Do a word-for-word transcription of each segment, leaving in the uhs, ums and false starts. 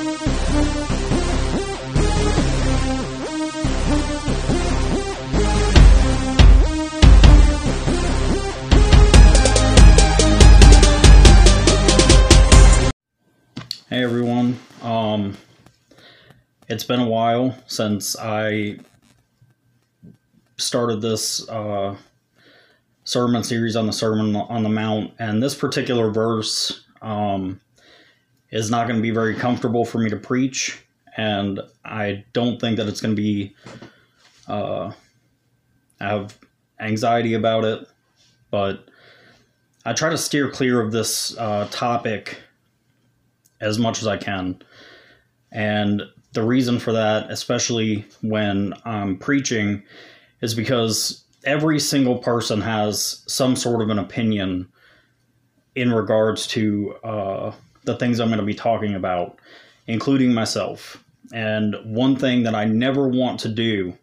Hey everyone, um, it's been a while since I started this uh, sermon series on the Sermon on the Mount, and this particular verse um, is not going to be very comfortable for me to preach, and I don't think that it's going to be, uh, I have anxiety about it, but I try to steer clear of this uh, topic as much as I can. And the reason for that, especially when I'm preaching, is because every single person has some sort of an opinion in regards to uh, the things I'm going to be talking about, including myself. And one thing that I never want to do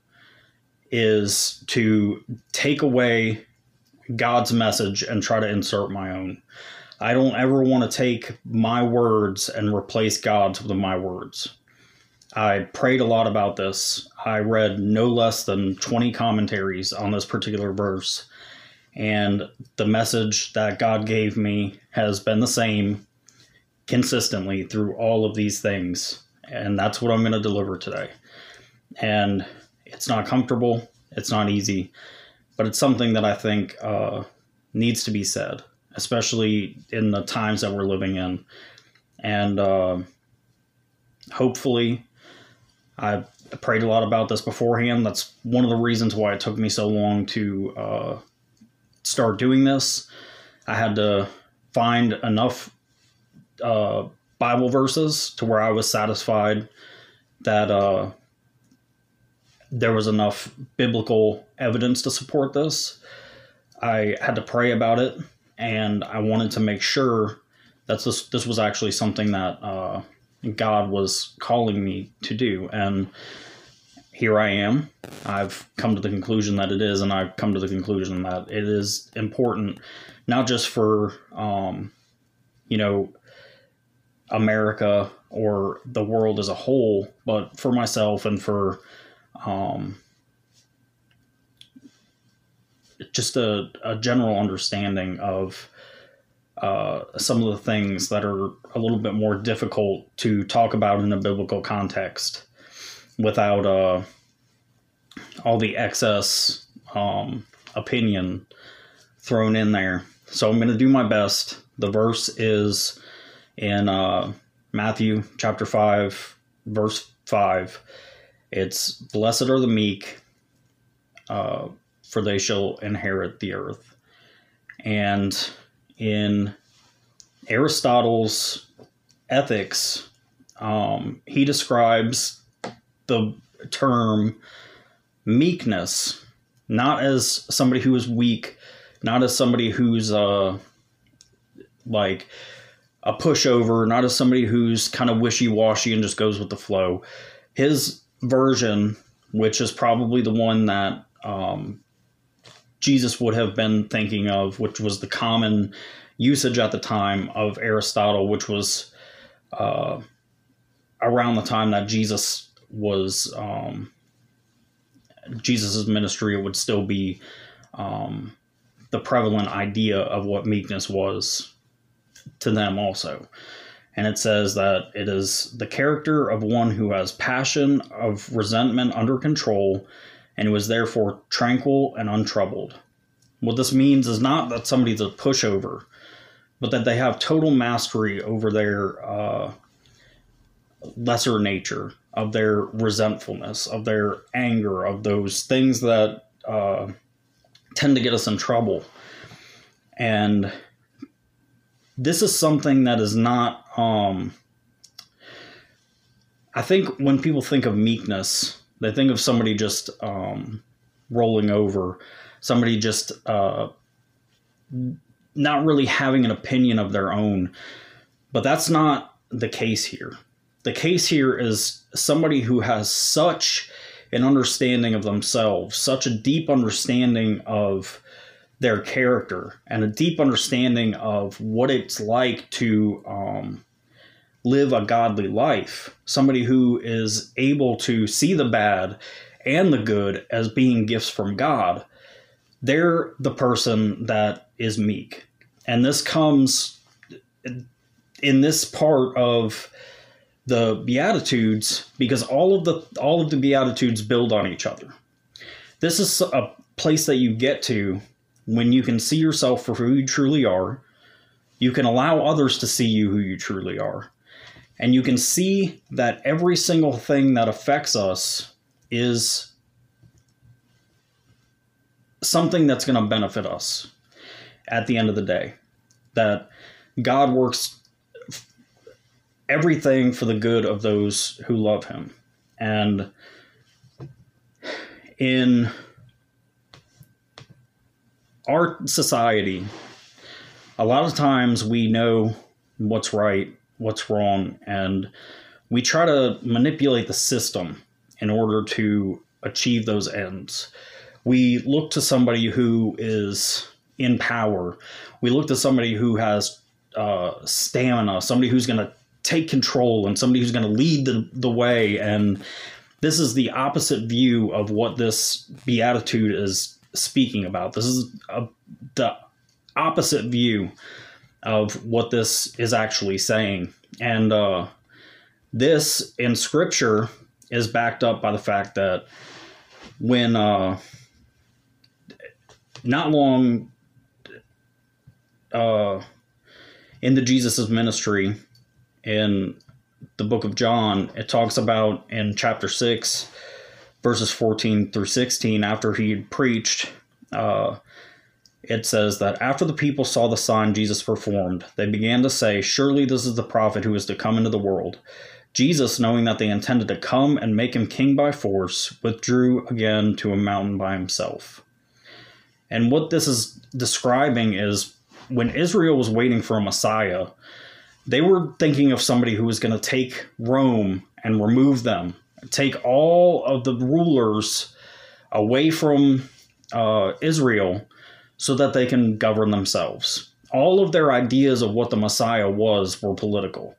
is to take away God's message and try to insert my own. I don't ever want to take my words and replace God's with my words. I prayed a lot about this. I read no less than twenty commentaries on this particular verse, and the message that God gave me has been the same consistently through all of these things, and that's what I'm going to deliver today. And it's not comfortable, it's not easy, but it's something that I think uh, needs to be said, especially in the times that we're living in. And uh, hopefully, I prayed a lot about this beforehand. That's one of the reasons why it took me so long to uh, start doing this. I had to find enough uh, Bible verses to where I was satisfied that uh, there was enough biblical evidence to support this. I had to pray about it. And I wanted to make sure that this, this was actually something that uh, God was calling me to do. And here I am. I've come to the conclusion that it is, and I've come to the conclusion that it is important, not just for, um, you know, America or the world as a whole, but for myself and for um, just a, a general understanding of uh, some of the things that are a little bit more difficult to talk about in a biblical context without uh, all the excess um, opinion thrown in there. So I'm going to do my best. The verse is in uh, Matthew chapter five, verse five. It's, "Blessed are the meek, uh, for they shall inherit the earth." And in Aristotle's Ethics, um, he describes the term meekness, not as somebody who is weak, not as somebody who's uh, like a pushover, not as somebody who's kind of wishy-washy and just goes with the flow. His version, which is probably the one that um, Jesus would have been thinking of, which was the common usage at the time of Aristotle, which was uh, around the time that Jesus was, um, Jesus's ministry, it would still be um, the prevalent idea of what meekness was to them also. And it says that it is the character of one who has passion of resentment under control, and was therefore tranquil and untroubled. What this means is not that somebody's a pushover, but that they have total mastery over their uh, lesser nature, of their resentfulness, of their anger, of those things that uh, tend to get us in trouble. And this is something that is not... Um, I think when people think of meekness, they think of somebody just um, rolling over, somebody just uh, not really having an opinion of their own. But that's not the case here. The case here is somebody who has such an understanding of themselves, such a deep understanding of their character, and a deep understanding of what it's like to um, live a godly life, somebody who is able to see the bad and the good as being gifts from God, they're the person that is meek. And this comes in this part of the Beatitudes, because all of the all of the Beatitudes build on each other. This is a place that you get to when you can see yourself for who you truly are. You can allow others to see you who you truly are. And you can see that every single thing that affects us is something that's going to benefit us at the end of the day. That God works everything for the good of those who love him. And in our society, a lot of times we know what's right, what's wrong, and we try to manipulate the system in order to achieve those ends. We look to somebody who is in power. We look to somebody who has uh, stamina, somebody who's going to take control, and somebody who's going to lead the, the way. And this is the opposite view of what this Beatitude is speaking about. This is a, the opposite view of what this is actually saying. And uh, this in Scripture is backed up by the fact that when uh, not long uh, into Jesus' ministry, in the book of John, it talks about in chapter six, verses fourteen through sixteen, after he had preached, uh, it says that after the people saw the sign Jesus performed, they began to say, "Surely this is the prophet who is to come into the world." Jesus, knowing that they intended to come and make him king by force, withdrew again to a mountain by himself. And what this is describing is when Israel was waiting for a Messiah, they were thinking of somebody who was going to take Rome and remove them, take all of the rulers away from uh, Israel so that they can govern themselves. All of their ideas of what the Messiah was were political.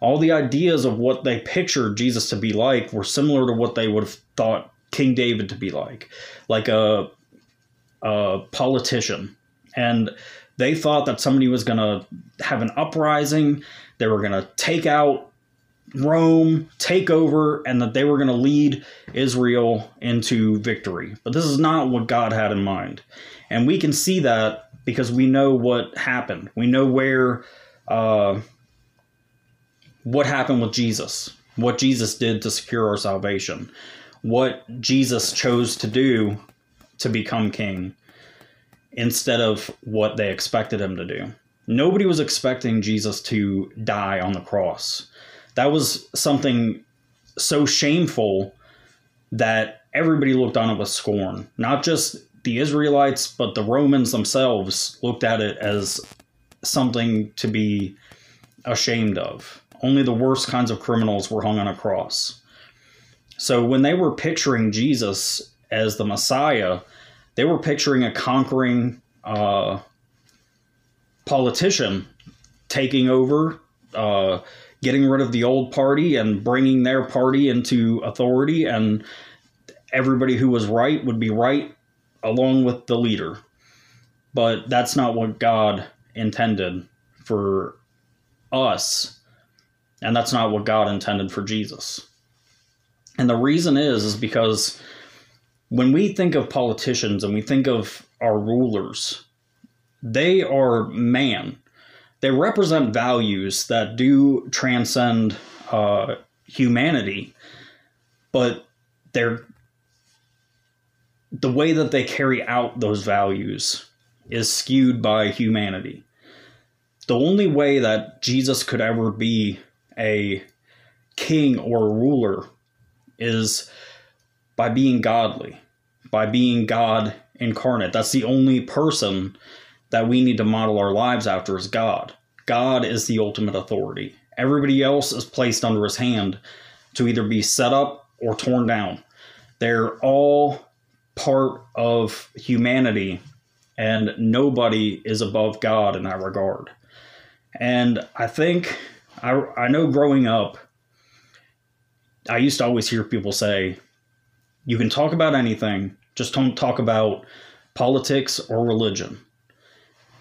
All the ideas of what they pictured Jesus to be like were similar to what they would have thought King David to be like, like a, a politician. And they thought that somebody was going to have an uprising, they were going to take out Rome, take over, and that they were going to lead Israel into victory. But this is not what God had in mind. And we can see that because we know what happened. We know where, uh, what happened with Jesus, what Jesus did to secure our salvation, what Jesus chose to do to become king, instead of what they expected him to do. Nobody was expecting Jesus to die on the cross. That was something so shameful that everybody looked on it with scorn. Not just the Israelites, but the Romans themselves looked at it as something to be ashamed of. Only the worst kinds of criminals were hung on a cross. So when they were picturing Jesus as the Messiah, they were picturing a conquering uh, politician taking over, uh, getting rid of the old party and bringing their party into authority, and everybody who was right would be right along with the leader. But that's not what God intended for us, and that's not what God intended for Jesus. And the reason is, is because when we think of politicians and we think of our rulers, they are man. They represent values that do transcend uh, humanity, but they're, the way that they carry out those values is skewed by humanity. The only way that Jesus could ever be a king or a ruler is by being godly, by being God incarnate. That's the only person that we need to model our lives after is God. God is the ultimate authority. Everybody else is placed under his hand to either be set up or torn down. They're all part of humanity, and nobody is above God in that regard. And I think I, I know growing up, I used to always hear people say, you can talk about anything, just don't talk about politics or religion.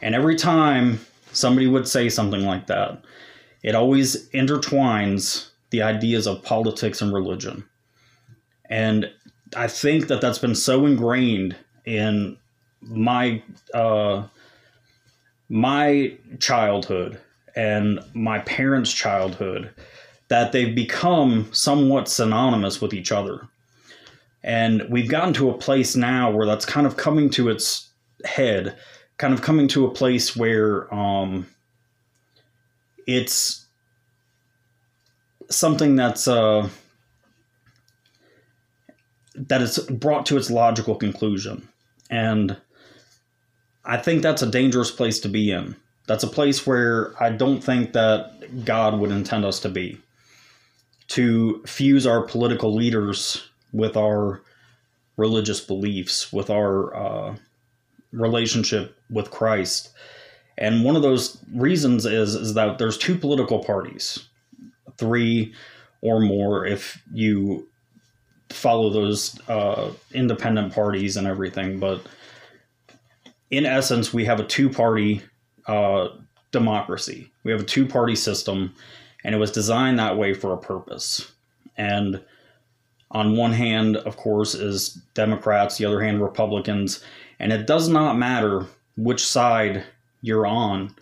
And every time somebody would say something like that, it always intertwines the ideas of politics and religion. And I think that that's been so ingrained in my uh, my childhood and my parents' childhood that they've become somewhat synonymous with each other. And we've gotten to a place now where that's kind of coming to its head, kind of coming to a place where um, it's something that's uh, that is brought to its logical conclusion. And I think that's a dangerous place to be in. That's a place where I don't think that God would intend us to be, to fuse our political leaders with our religious beliefs, with our uh, relationship with Christ. And one of those reasons is, is that there's two political parties, three or more if you follow those uh, independent parties and everything. But in essence, we have a two-party uh, democracy. We have a two-party system, and it was designed that way for a purpose. And on one hand, of course, is Democrats, the other hand, Republicans. And it does not matter which side you're on,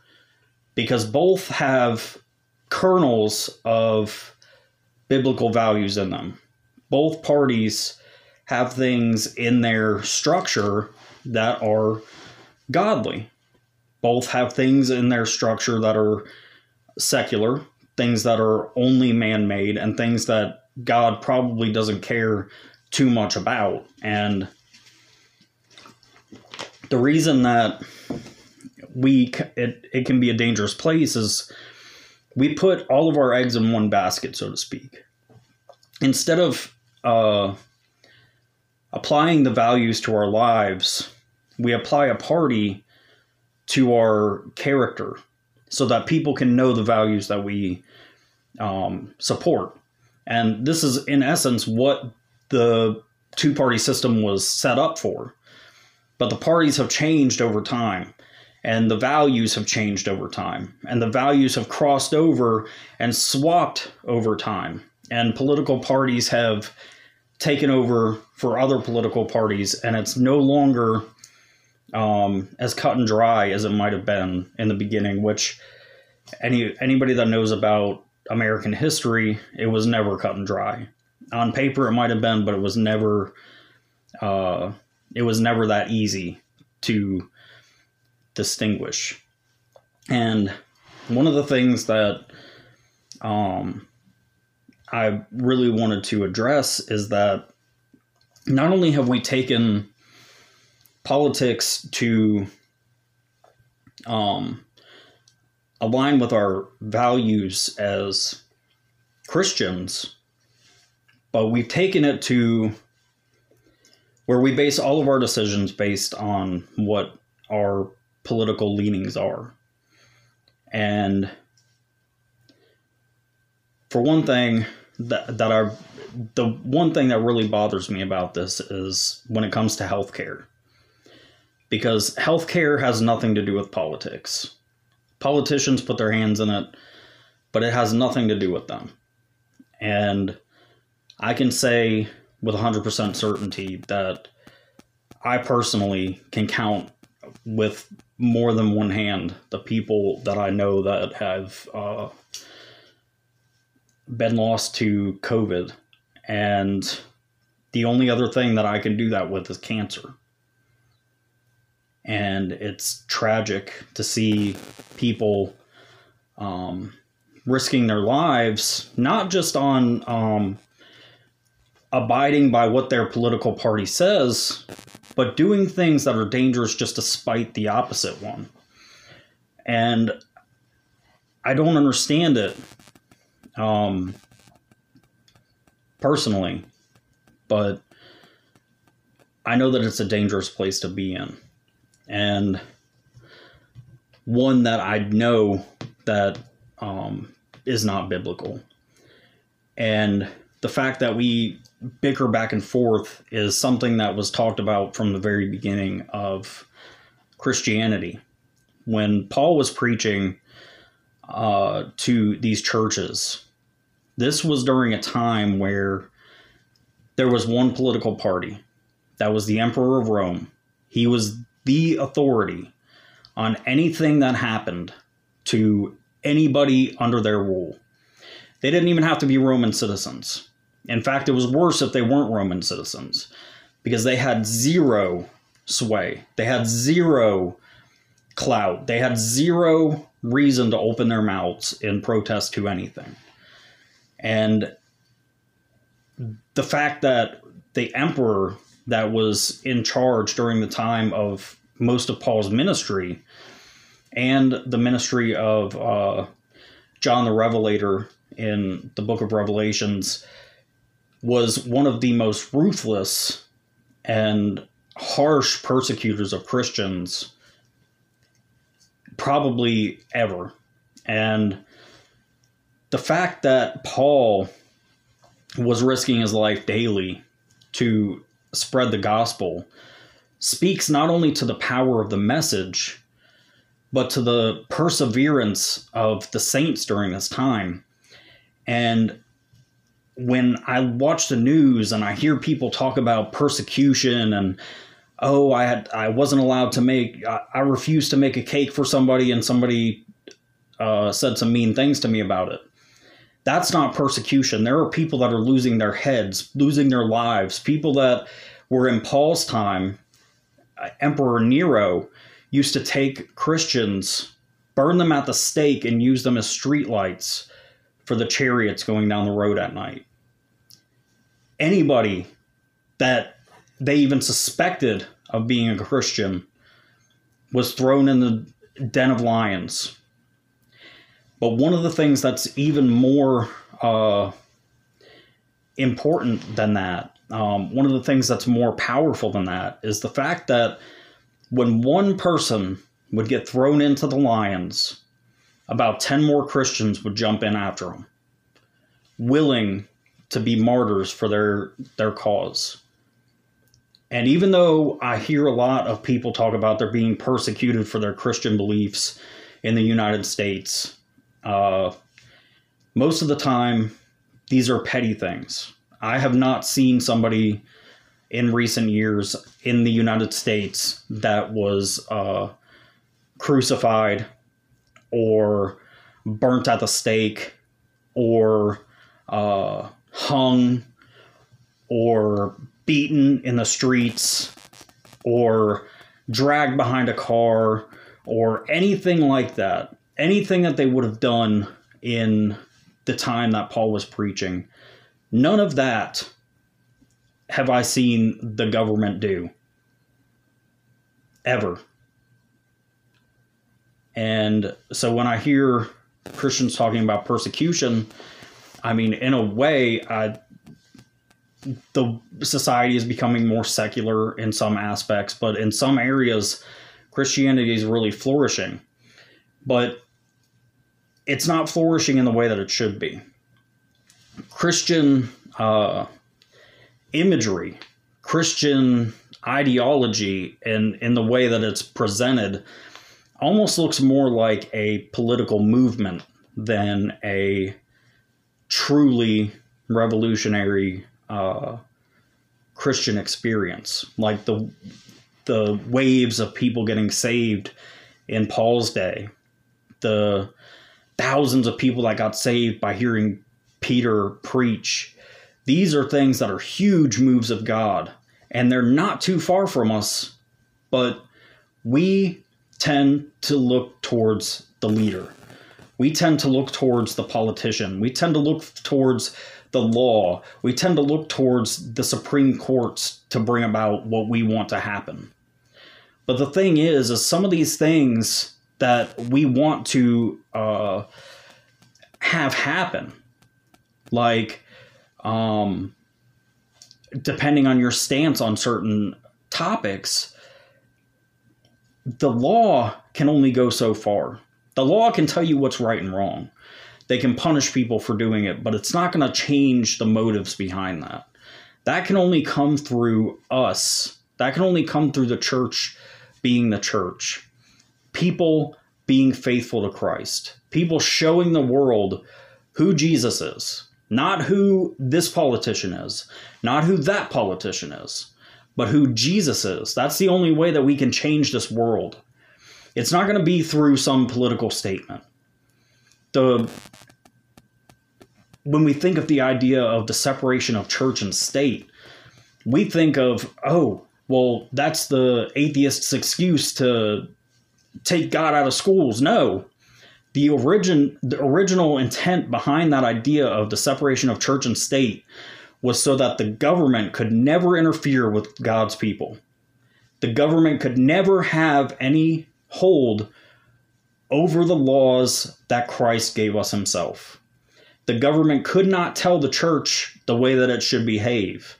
because both have kernels of biblical values in them. Both parties have things in their structure that are godly. Both have things in their structure that are secular, things that are only man-made, and things that God probably doesn't care too much about. And the reason that we it, it can be a dangerous place is we put all of our eggs in one basket, so to speak. Instead of uh, applying the values to our lives, we apply a party to our character so that people can know the values that we um, support. And this is, in essence, what the two-party system was set up for. But the parties have changed over time, and the values have changed over time, and the values have crossed over and swapped over time. And political parties have taken over for other political parties, and it's no longer um, as cut and dry as it might have been in the beginning, which any anybody that knows about American history, it was never cut and dry. On paper, it might have been, but it was never uh, it was never that easy to distinguish. And one of the things that um, I really wanted to address is that not only have we taken politics to um, align with our values as Christians, but we've taken it to where we base all of our decisions based on what our political leanings are. And for one thing, that that are the one thing that really bothers me about this is when it comes to healthcare, because healthcare has nothing to do with politics. Politicians put their hands in it, but it has nothing to do with them. And I can say with one hundred percent certainty that I personally can count with more than one hand the people that I know that have uh, been lost to COVID. And the only other thing that I can do that with is cancer. And it's tragic to see people um, risking their lives, not just on um, abiding by what their political party says, but doing things that are dangerous just to spite the opposite one. And I don't understand it um, personally, but I know that it's a dangerous place to be in. And one that I know that um, is not biblical. And the fact that we bicker back and forth is something that was talked about from the very beginning of Christianity. When Paul was preaching uh, to these churches, this was during a time where there was one political party. That was the Emperor of Rome. He was the authority on anything that happened to anybody under their rule. They didn't even have to be Roman citizens. In fact, it was worse if they weren't Roman citizens, because they had zero sway. They had zero clout. They had zero reason to open their mouths in protest to anything. And the fact that the emperor that was in charge during the time of most of Paul's ministry and the ministry of uh, John the Revelator in the book of Revelations was one of the most ruthless and harsh persecutors of Christians probably ever. And the fact that Paul was risking his life daily to spread the gospel speaks not only to the power of the message, but to the perseverance of the saints during this time. And when I watch the news and I hear people talk about persecution and, oh, I had, I wasn't allowed to make, I, I refused to make a cake for somebody and somebody uh, said some mean things to me about it. That's not persecution. There are people that are losing their heads, losing their lives. People that were in Paul's time, Emperor Nero used to take Christians, burn them at the stake, and use them as streetlights for the chariots going down the road at night. Anybody that they even suspected of being a Christian was thrown in the den of lions. But one of the things that's even more uh, important than that, um, one of the things that's more powerful than that, is the fact that when one person would get thrown into the lions, about ten more Christians would jump in after them, willing to be martyrs for their, their cause. And even though I hear a lot of people talk about they're being persecuted for their Christian beliefs in the United States, Uh, most of the time, these are petty things. I have not seen somebody in recent years in the United States that was uh, crucified or burnt at the stake or uh, hung or beaten in the streets or dragged behind a car or anything like that. Anything that they would have done in the time that Paul was preaching, none of that have I seen the government do. Ever. And so when I hear Christians talking about persecution, I mean, in a way, I, the society is becoming more secular in some aspects, but in some areas, Christianity is really flourishing. But it's not flourishing in the way that it should be. Christian uh, imagery, Christian ideology, and in the way that it's presented, almost looks more like a political movement than a truly revolutionary uh, Christian experience. Like the the waves of people getting saved in Paul's day. The thousands of people that got saved by hearing Peter preach. These are things that are huge moves of God, and they're not too far from us, but we tend to look towards the leader. We tend to look towards the politician. We tend to look towards the law. We tend to look towards the Supreme Courts to bring about what we want to happen. But the thing is, is some of these things that we want to uh, have happen, like um, depending on your stance on certain topics, the law can only go so far. The law can tell you what's right and wrong. They can punish people for doing it, but it's not going to change the motives behind that. That can only come through us. That can only come through the church being the church. People being faithful to Christ. People showing the world who Jesus is. Not who this politician is. Not who that politician is. But who Jesus is. That's the only way that we can change this world. It's not going to be through some political statement. The when we think of the idea of the separation of church and state, we think of, oh, well, that's the atheist's excuse to take God out of schools. No, the origin, the original intent behind that idea of the separation of church and state was so that the government could never interfere with God's people. The government could never have any hold over the laws that Christ gave us himself. The government could not tell the church the way that it should behave.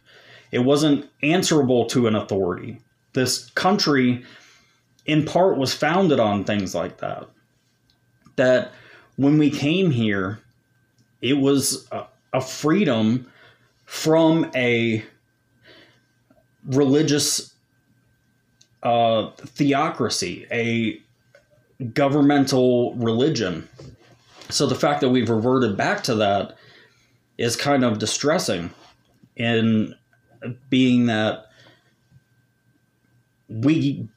It wasn't answerable to an authority. This country, in part, was founded on things like that. That when we came here, it was a, a freedom from a religious uh, theocracy, a governmental religion. So the fact that we've reverted back to that is kind of distressing, in being that we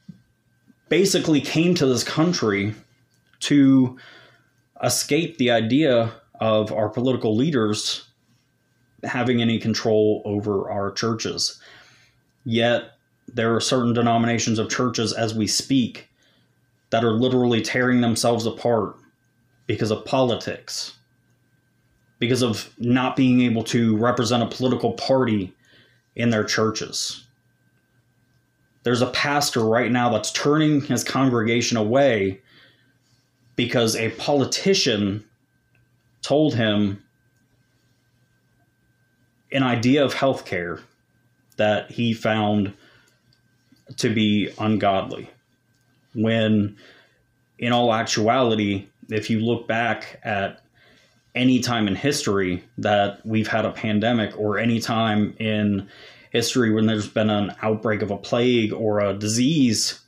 basically came to this country to escape the idea of our political leaders having any control over our churches. Yet there are certain denominations of churches as we speak that are literally tearing themselves apart because of politics, because of not being able to represent a political party in their churches. There's a pastor right now that's turning his congregation away because a politician told him an idea of healthcare that he found to be ungodly. When in all actuality, if you look back at any time in history that we've had a pandemic, or any time in history when there's been an outbreak of a plague or a disease,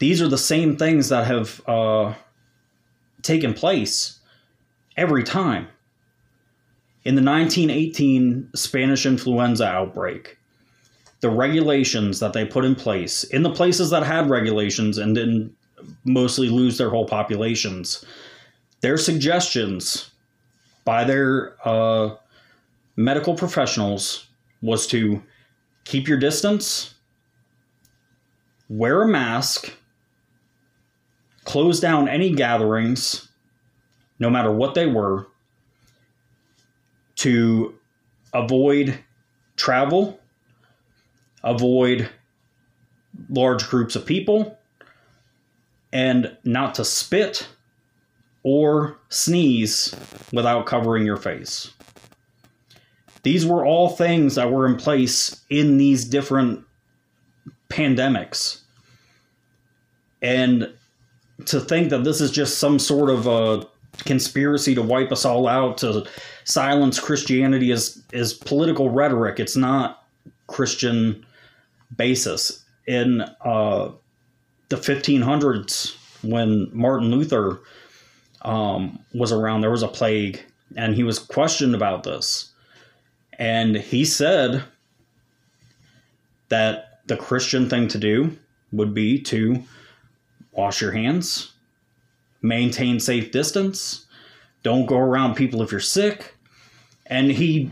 these are the same things that have uh, taken place every time. In the nineteen eighteen Spanish influenza outbreak, the regulations that they put in place, in the places that had regulations and didn't mostly lose their whole populations, their suggestions by their uh, medical professionals was to keep your distance, wear a mask, close down any gatherings, no matter what they were, to avoid travel, avoid large groups of people, and not to spit or sneeze without covering your face. These were all things that were in place in these different pandemics. And to think that this is just some sort of a conspiracy to wipe us all out, to silence Christianity, is, is political rhetoric. It's not Christian basis. In uh, the fifteen hundreds, when Martin Luther um, was around, there was a plague, and he was questioned about this. And he said that the Christian thing to do would be to wash your hands, maintain safe distance, don't go around people if you're sick. And he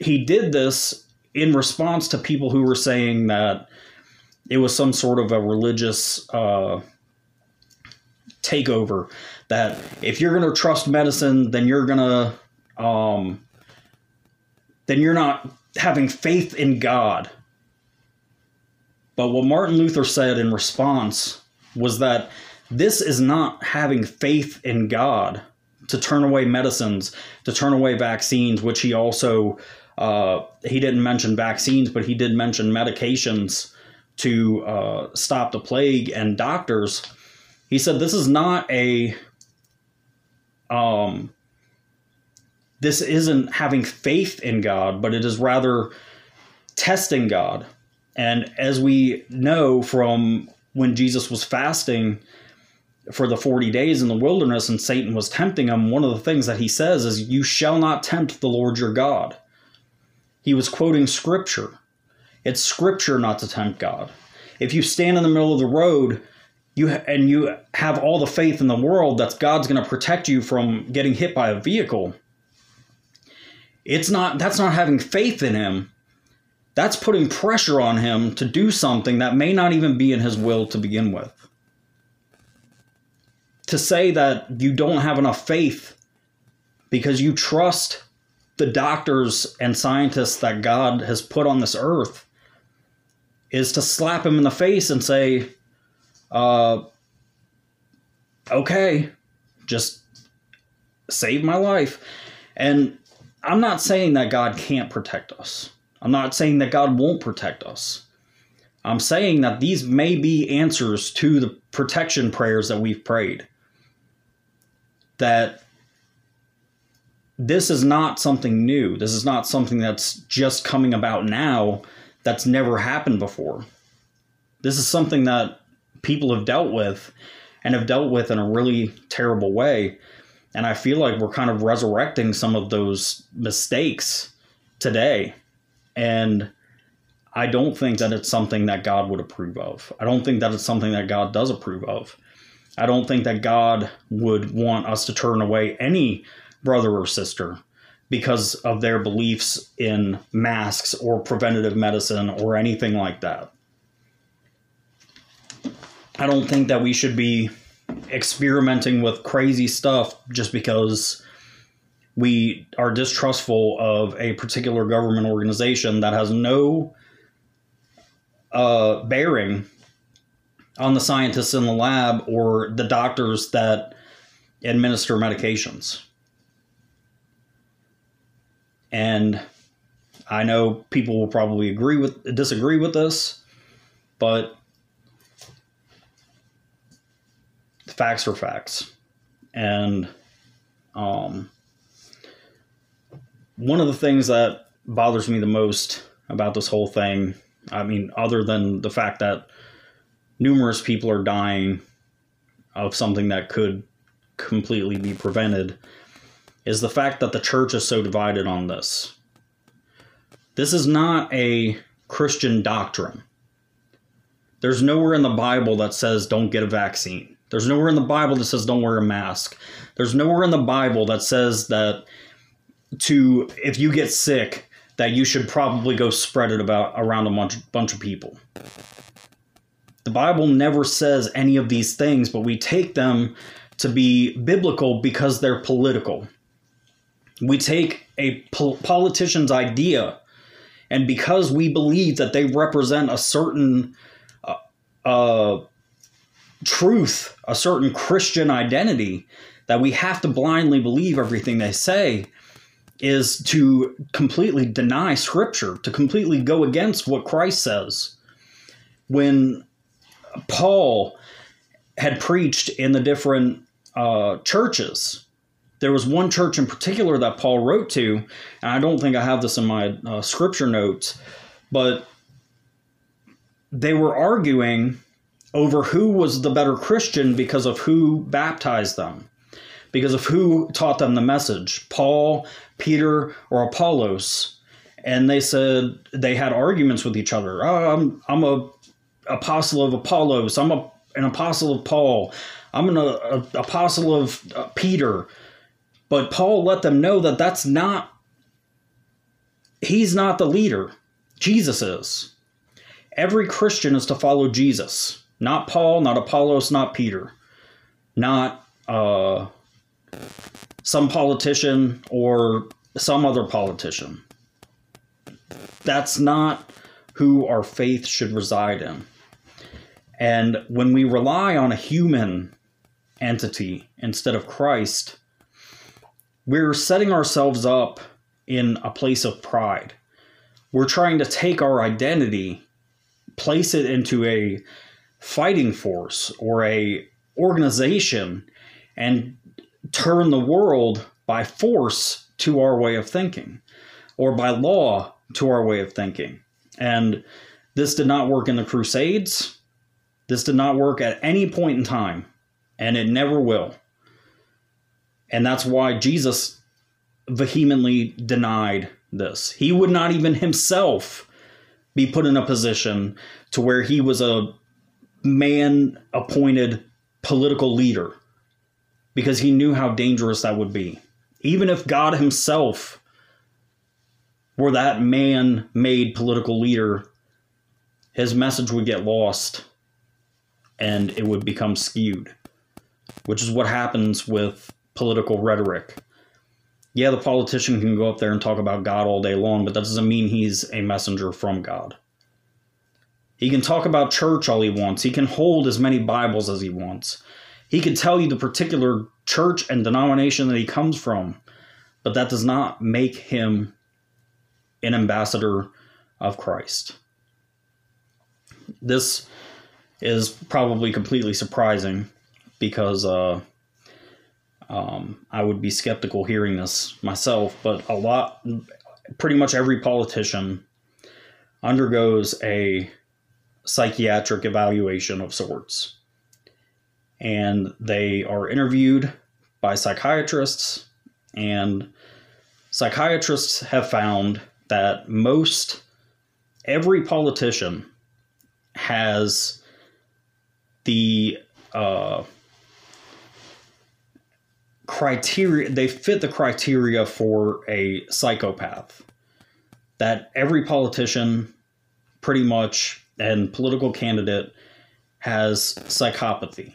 he did this in response to people who were saying that it was some sort of a religious uh, takeover, that if you're going to trust medicine, then you're going to, um, then you're not having faith in God. But what Martin Luther said in response was that this is not having faith in God to turn away medicines, to turn away vaccines, which he also, uh, he didn't mention vaccines, but he did mention medications to uh, stop the plague and doctors. He said this is not a um, This isn't having faith in God, but it is rather testing God. And as we know from when Jesus was fasting for the forty days in the wilderness and Satan was tempting him, one of the things that he says is, "You shall not tempt the Lord your God." He was quoting Scripture. It's Scripture not to tempt God. If you stand in the middle of the road you and you have all the faith in the world that God's going to protect you from getting hit by a vehicle, it's not, that's not having faith in him. That's putting pressure on him to do something that may not even be in his will to begin with. To say that you don't have enough faith because you trust the doctors and scientists that God has put on this earth is to slap him in the face and say, uh, okay, just save my life. And I'm not saying that God can't protect us. I'm not saying that God won't protect us. I'm saying that these may be answers to the protection prayers that we've prayed. That this is not something new. This is not something that's just coming about now that's never happened before. This is something that people have dealt with and have dealt with in a really terrible way. And I feel like we're kind of resurrecting some of those mistakes today. And I don't think that it's something that God would approve of. I don't think that it's something that God does approve of. I don't think that God would want us to turn away any brother or sister because of their beliefs in masks or preventative medicine or anything like that. I don't think that we should be experimenting with crazy stuff just because we are distrustful of a particular government organization that has no uh, bearing on the scientists in the lab or the doctors that administer medications. And I know people will probably agree with, disagree with this, but facts are facts. And, um, one of the things that bothers me the most about this whole thing, I mean, other than the fact that numerous people are dying of something that could completely be prevented, is the fact that the church is so divided on this. This is not a Christian doctrine. There's nowhere in the Bible that says don't get a vaccine. There's nowhere in the Bible that says don't wear a mask. There's nowhere in the Bible that says that to, if you get sick, that you should probably go spread it about around a bunch, bunch of people. The Bible never says any of these things, but we take them to be biblical because they're political. We take a pol- politician's idea, and because we believe that they represent a certain uh, uh, truth, a certain Christian identity, that we have to blindly believe everything they say, is to completely deny Scripture, to completely go against what Christ says. When Paul had preached in the different uh, churches, there was one church in particular that Paul wrote to, and I don't think I have this in my uh, Scripture notes, but they were arguing over who was the better Christian because of who baptized them, because of who taught them the message, Paul, Peter, or Apollos. And they said they had arguments with each other. Oh, I'm I'm a apostle of Apollos. I'm a, an apostle of Paul. I'm an a, apostle of uh, Peter. But Paul let them know that that's not, he's not the leader. Jesus is. Every Christian is to follow Jesus. Not Paul, not Apollos, not Peter. Not uh. some politician or some other politician. That's not who our faith should reside in. And when we rely on a human entity instead of Christ, we're setting ourselves up in a place of pride. We're trying to take our identity, place it into a fighting force or a organization, and turn the world by force to our way of thinking, or by law to our way of thinking. And this did not work in the Crusades. This did not work at any point in time, and it never will. And that's why Jesus vehemently denied this. He would not even himself be put in a position to where he was a man-appointed political leader, because he knew how dangerous that would be. Even if God himself were that man-made political leader, his message would get lost and it would become skewed, which is what happens with political rhetoric. Yeah, the politician can go up there and talk about God all day long, but that doesn't mean he's a messenger from God. He can talk about church all he wants. He can hold as many Bibles as he wants. He can tell you the particular church and denomination that he comes from, but that does not make him an ambassador of Christ. This is probably completely surprising because uh, um, I would be skeptical hearing this myself, but a lot, pretty much every politician undergoes a psychiatric evaluation of sorts. And they are interviewed by psychiatrists, and psychiatrists have found that most every politician has the uh, criteria, they fit the criteria for a psychopath. That every politician pretty much and political candidate has psychopathy.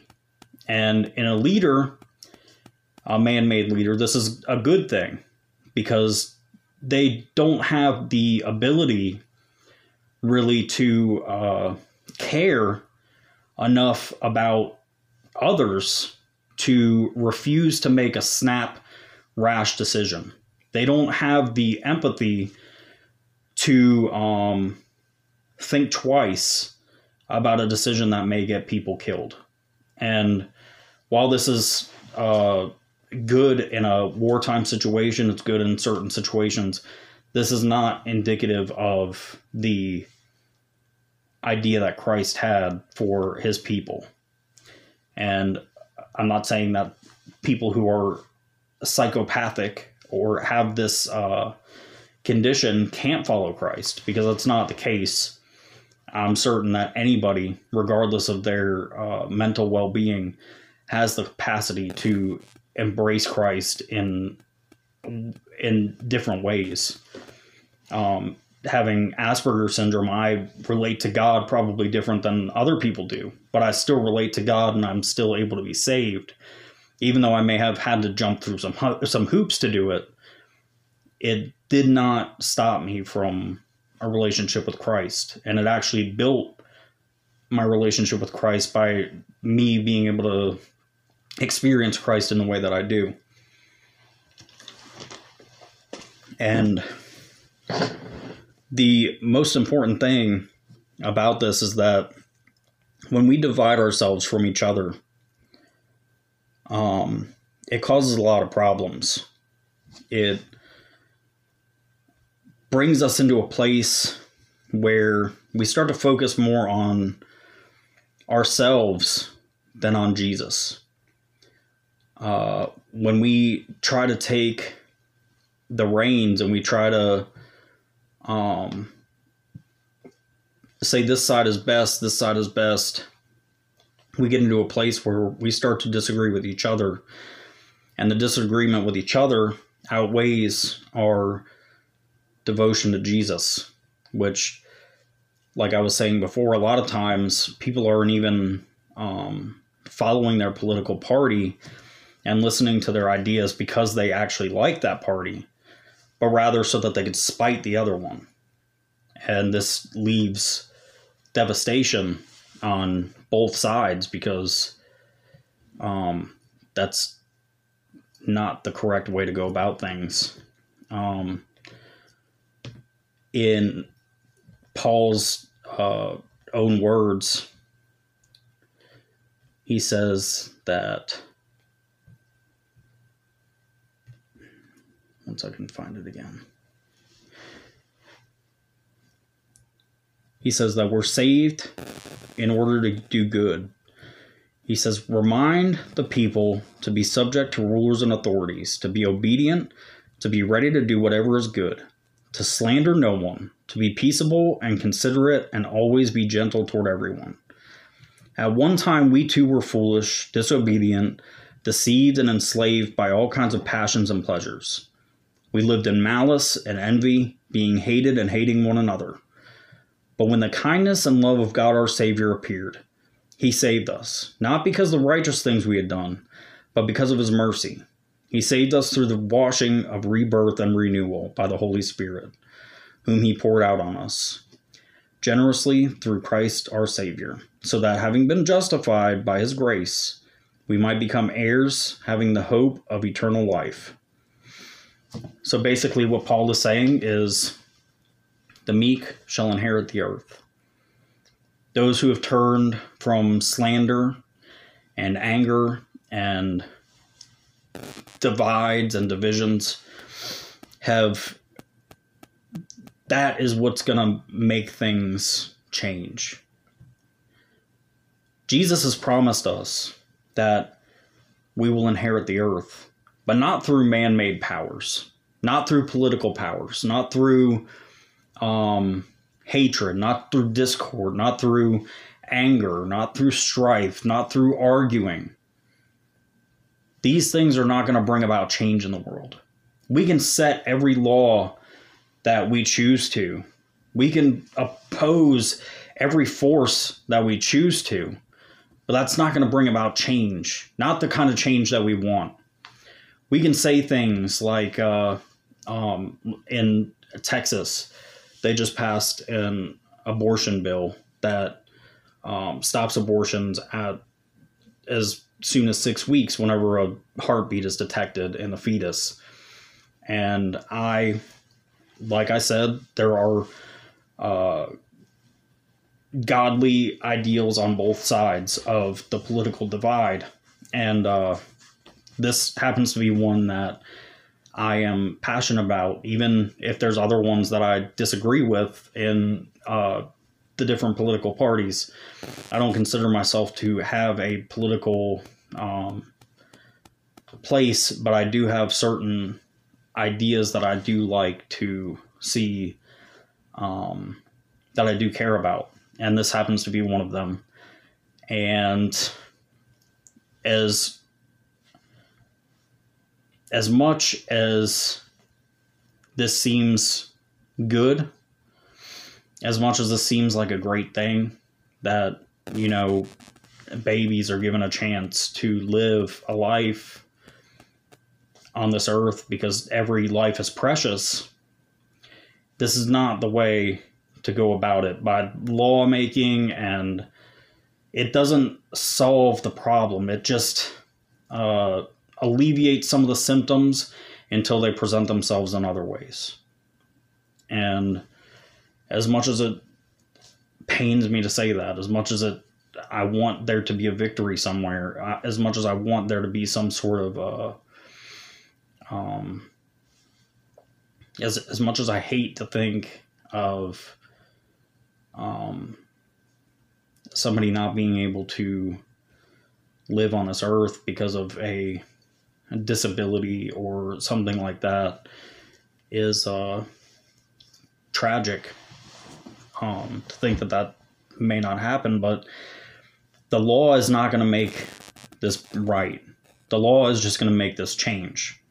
And in a leader, a man-made leader, this is a good thing because they don't have the ability really to uh, care enough about others to refuse to make a snap, rash decision. They don't have the empathy to um, think twice about a decision that may get people killed. And while this is uh, good in a wartime situation, it's good in certain situations, this is not indicative of the idea that Christ had for his people. And I'm not saying that people who are psychopathic or have this uh, condition can't follow Christ, because that's not the case. I'm certain that anybody, regardless of their uh, mental well-being, has the capacity to embrace Christ in in different ways. Um, having Asperger's syndrome, I relate to God probably different than other people do, but I still relate to God and I'm still able to be saved. Even though I may have had to jump through some ho- some hoops to do it, it did not stop me from a relationship with Christ, and it actually built my relationship with Christ by me being able to experience Christ in the way that I do. And the most important thing about this is that when we divide ourselves from each other, um, it causes a lot of problems. It brings us into a place where we start to focus more on ourselves than on Jesus. Uh, when we try to take the reins and we try to um, say this side is best, this side is best, we get into a place where we start to disagree with each other. And the disagreement with each other outweighs our devotion to Jesus, which, like I was saying before, a lot of times people aren't even um, following their political party and listening to their ideas because they actually like that party, but rather so that they could spite the other one. And this leaves devastation on both sides, because um, that's not the correct way to go about things. Um, In Paul's uh, own words, he says that, once I can find it again. He says that we're saved in order to do good. He says, remind the people to be subject to rulers and authorities, to be obedient, to be ready to do whatever is good, to slander no one, to be peaceable and considerate, and always be gentle toward everyone. At one time, we too were foolish, disobedient, deceived and enslaved by all kinds of passions and pleasures. We lived in malice and envy, being hated and hating one another. But when the kindness and love of God our Savior appeared, He saved us, not because of the righteous things we had done, but because of His mercy. He saved us through the washing of rebirth and renewal by the Holy Spirit, whom He poured out on us generously through Christ our Savior, so that having been justified by His grace, we might become heirs, having the hope of eternal life. So basically what Paul is saying is, the meek shall inherit the earth. Those who have turned from slander and anger and divides and divisions have, that is what's going to make things change. Jesus has promised us that we will inherit the earth, but not through man-made powers, not through political powers, not through um, hatred, not through discord, not through anger, not through strife, not through arguing. These things are not going to bring about change in the world. We can set every law that we choose to. We can oppose every force that we choose to. But that's not going to bring about change. Not the kind of change that we want. We can say things like uh, um, in Texas, they just passed an abortion bill that um, stops abortions at as soon as six weeks whenever a heartbeat is detected in the fetus. And I, like I said, there are uh, godly ideals on both sides of the political divide. And uh, this happens to be one that I am passionate about, even if there's other ones that I disagree with in uh, the different political parties. I don't consider myself to have a political um, place, but I do have certain ideas that I do like to see, um, that I do care about. And this happens to be one of them. And as, as much as this seems good, as much as this seems like a great thing, that, you know, babies are given a chance to live a life on this earth because every life is precious, this is not the way to go about it, by lawmaking, and it doesn't solve the problem. It just uh, alleviates some of the symptoms until they present themselves in other ways. And as much as it pains me to say that, as much as it, I want there to be a victory somewhere, as much as I want there to be some sort of, uh, um, as, as much as I hate to think of um, somebody not being able to live on this earth because of a, a disability or something like that, is uh, tragic. Um, to think that that may not happen, but the law is not going to make this right. The law is just going to make this change.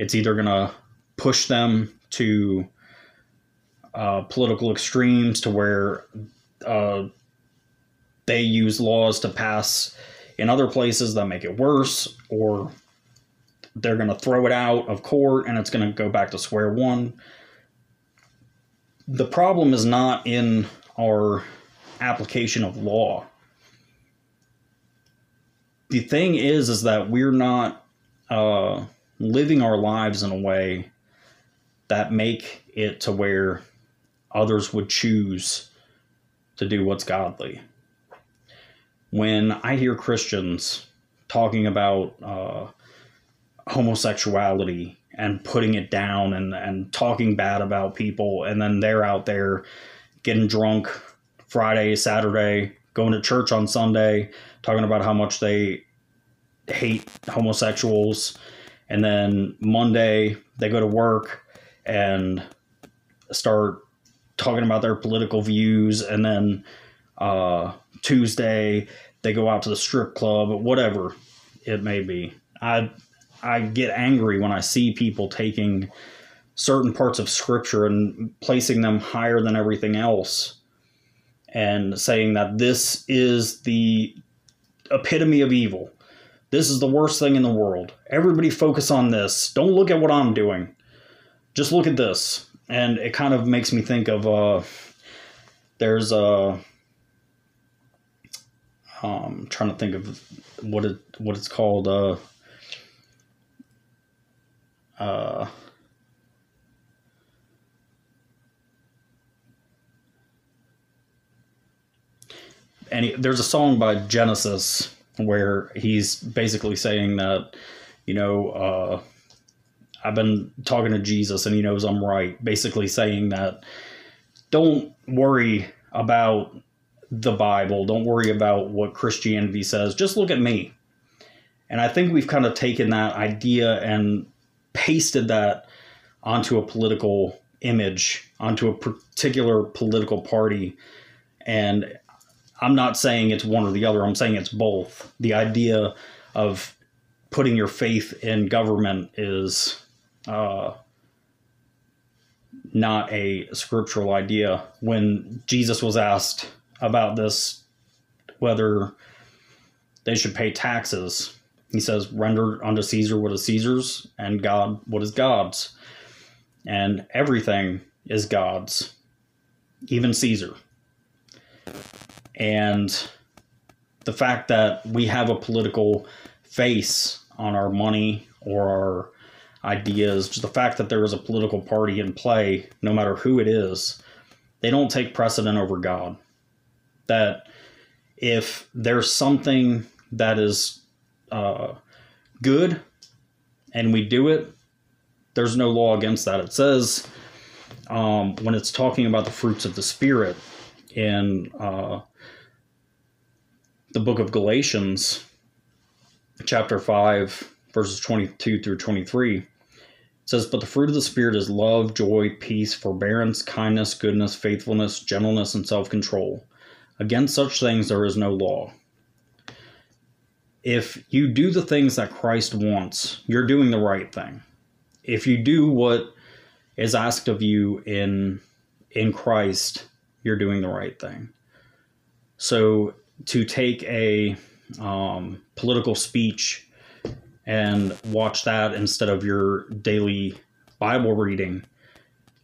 It's either going to push them to uh, political extremes, to where uh, they use laws to pass in other places that make it worse, or they're going to throw it out of court and it's going to go back to square one. The problem is not in our application of law. The thing is, is that we're not uh, living our lives in a way that make it to where others would choose to do what's godly. When I hear Christians talking about uh, homosexuality and putting it down and, and talking bad about people. And then they're out there getting drunk Friday, Saturday, going to church on Sunday, talking about how much they hate homosexuals. And then Monday they go to work and start talking about their political views. And then uh, Tuesday they go out to the strip club, whatever it may be. I I get angry when I see people taking certain parts of scripture and placing them higher than everything else and saying that this is the epitome of evil. This is the worst thing in the world. Everybody focus on this. Don't look at what I'm doing. Just look at this. And it kind of makes me think of, uh, there's a, um, trying to think of what it, what it's called, uh, Uh, and he, there's a song by Genesis where he's basically saying that, you know, uh, I've been talking to Jesus and he knows I'm right. Basically saying that don't worry about the Bible. Don't worry about what Christianity says. Just look at me. And I think we've kind of taken that idea and pasted that onto a political image, onto a particular political party. And I'm not saying it's one or the other. I'm saying it's both. The idea of putting your faith in government is uh, not a scriptural idea. When Jesus was asked about this, whether they should pay taxes, he says, render unto Caesar what is Caesar's and God what is God's. And everything is God's, even Caesar. And the fact that we have a political face on our money or our ideas, just the fact that there is a political party in play, no matter who it is, they don't take precedent over God. That if there's something that is Uh, good and we do it, there's no law against that. It says um, when it's talking about the fruits of the Spirit in uh, the book of Galatians chapter five verses twenty-two through twenty-three, it says, but the fruit of the Spirit is love, joy, peace, forbearance, kindness, goodness, faithfulness, gentleness, and self-control. Against such things there is no law. If you do the things that Christ wants, you're doing the right thing. If you do what is asked of you in in Christ, you're doing the right thing. So to take a um, political speech and watch that instead of your daily Bible reading,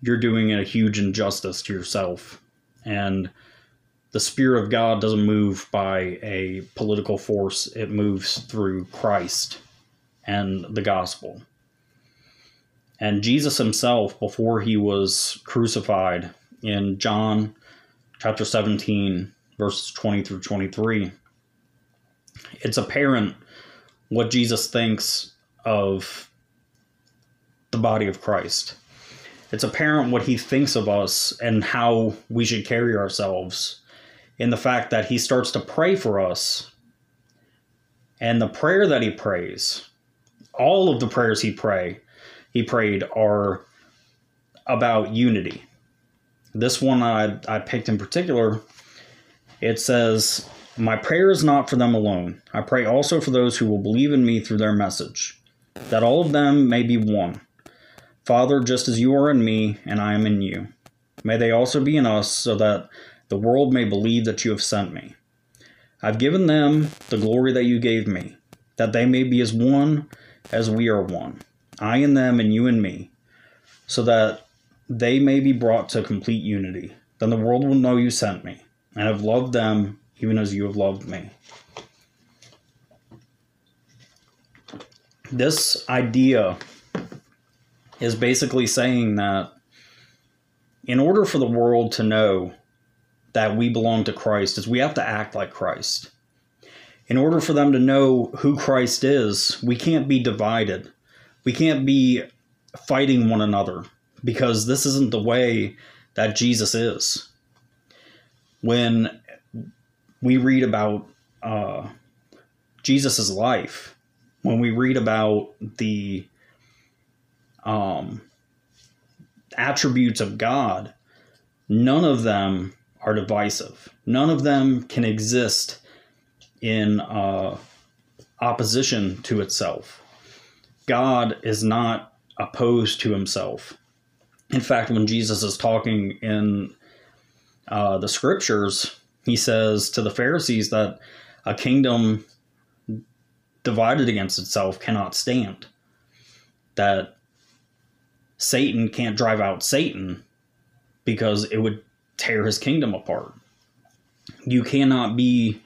you're doing a huge injustice to yourself. And the Spirit of God doesn't move by a political force. It moves through Christ and the gospel. And Jesus himself, before he was crucified, in John chapter seventeen, verses twenty through twenty-three, it's apparent what Jesus thinks of the body of Christ. It's apparent what he thinks of us and how we should carry ourselves, in the fact that he starts to pray for us. And the prayer that he prays, all of the prayers he pray, he prayed are about unity. This one I, I picked in particular, it says, my prayer is not for them alone. I pray also for those who will believe in me through their message, that all of them may be one. Father, just as you are in me and I am in you, may they also be in us, so that the world may believe that you have sent me. I've given them the glory that you gave me, that they may be as one as we are one, I in them and you in me, so that they may be brought to complete unity. Then the world will know you sent me, and have loved them even as you have loved me. This idea is basically saying that in order for the world to know that we belong to Christ, is we have to act like Christ. In order for them to know who Christ is, we can't be divided. We can't be fighting one another, because this isn't the way that Jesus is. When we read about uh, Jesus's life, when we read about the um, attributes of God, none of them are divisive. None of them can exist in uh, opposition to itself. God is not opposed to himself. In fact, when Jesus is talking in uh, the scriptures, he says to the Pharisees that a kingdom divided against itself cannot stand. That Satan can't drive out Satan, because it would tear his kingdom apart. You cannot be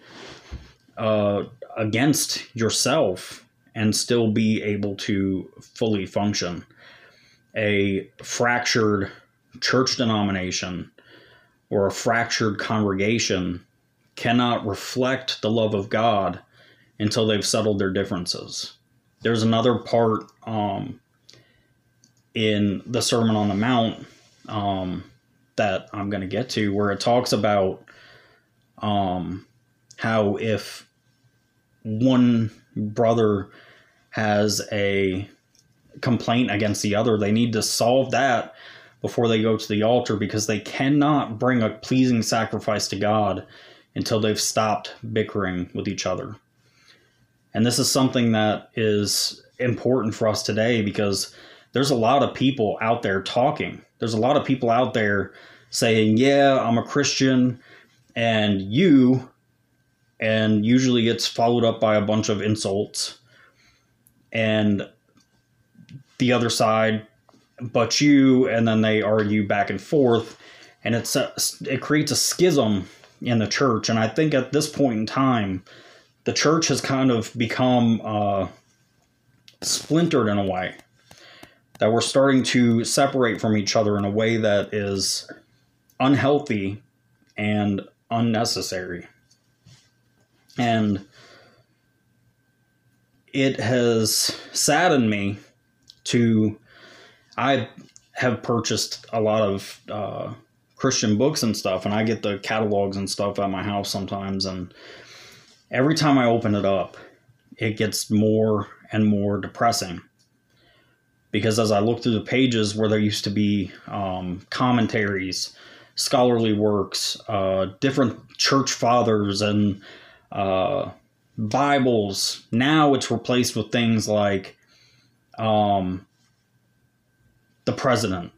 uh, against yourself and still be able to fully function. A fractured church denomination or a fractured congregation cannot reflect the love of God until they've settled their differences. There's another part um, in the Sermon on the Mount um, that I'm going to get to, where it talks about um, how if one brother has a complaint against the other, they need to solve that before they go to the altar, because they cannot bring a pleasing sacrifice to God until they've stopped bickering with each other. And this is something that is important for us today, because there's a lot of people out there talking. There's a lot of people out there saying, yeah, I'm a Christian, and you, and usually it's followed up by a bunch of insults. And the other side, but you, and then they argue back and forth, and it's a, it creates a schism in the church. And I think at this point in time, the church has kind of become uh, splintered in a way, that we're starting to separate from each other in a way that is unhealthy and unnecessary. And it has saddened me to, I have purchased a lot of uh, Christian books and stuff, and I get the catalogs and stuff at my house sometimes, and every time I open it up, it gets more and more depressing. Because as I look through the pages where there used to be um, commentaries, scholarly works, uh, different church fathers and uh, Bibles, now it's replaced with things like um, the president,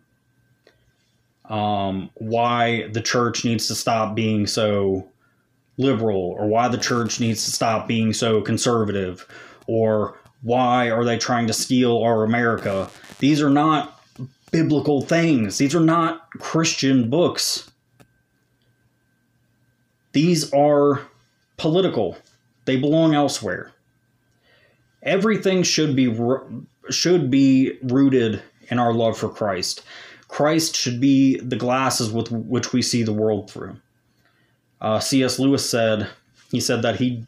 um, why the church needs to stop being so liberal, or why the church needs to stop being so conservative, or why are they trying to steal our America? These are not biblical things. These are not Christian books. These are political. They belong elsewhere. Everything should be should be rooted in our love for Christ. Christ should be the glasses with which we see the world through. Uh, C S Lewis said, he said that he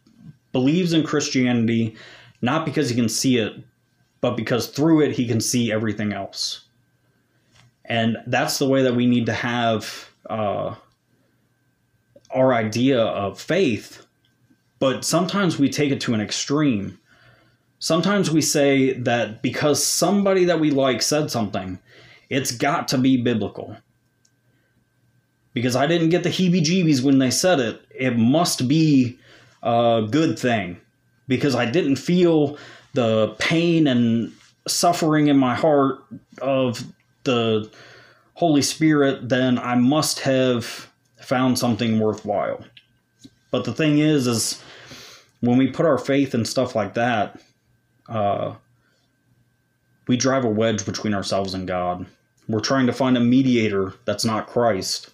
believes in Christianity not because he can see it, but because through it he can see everything else. And that's the way that we need to have uh, our idea of faith. But sometimes we take it to an extreme. Sometimes we say that because somebody that we like said something, it's got to be biblical. Because I didn't get the heebie-jeebies when they said it, it must be a good thing. Because I didn't feel the pain and suffering in my heart of the Holy Spirit, then I must have found something worthwhile. But the thing is, is when we put our faith in stuff like that, uh, we drive a wedge between ourselves and God. We're trying to find a mediator that's not Christ,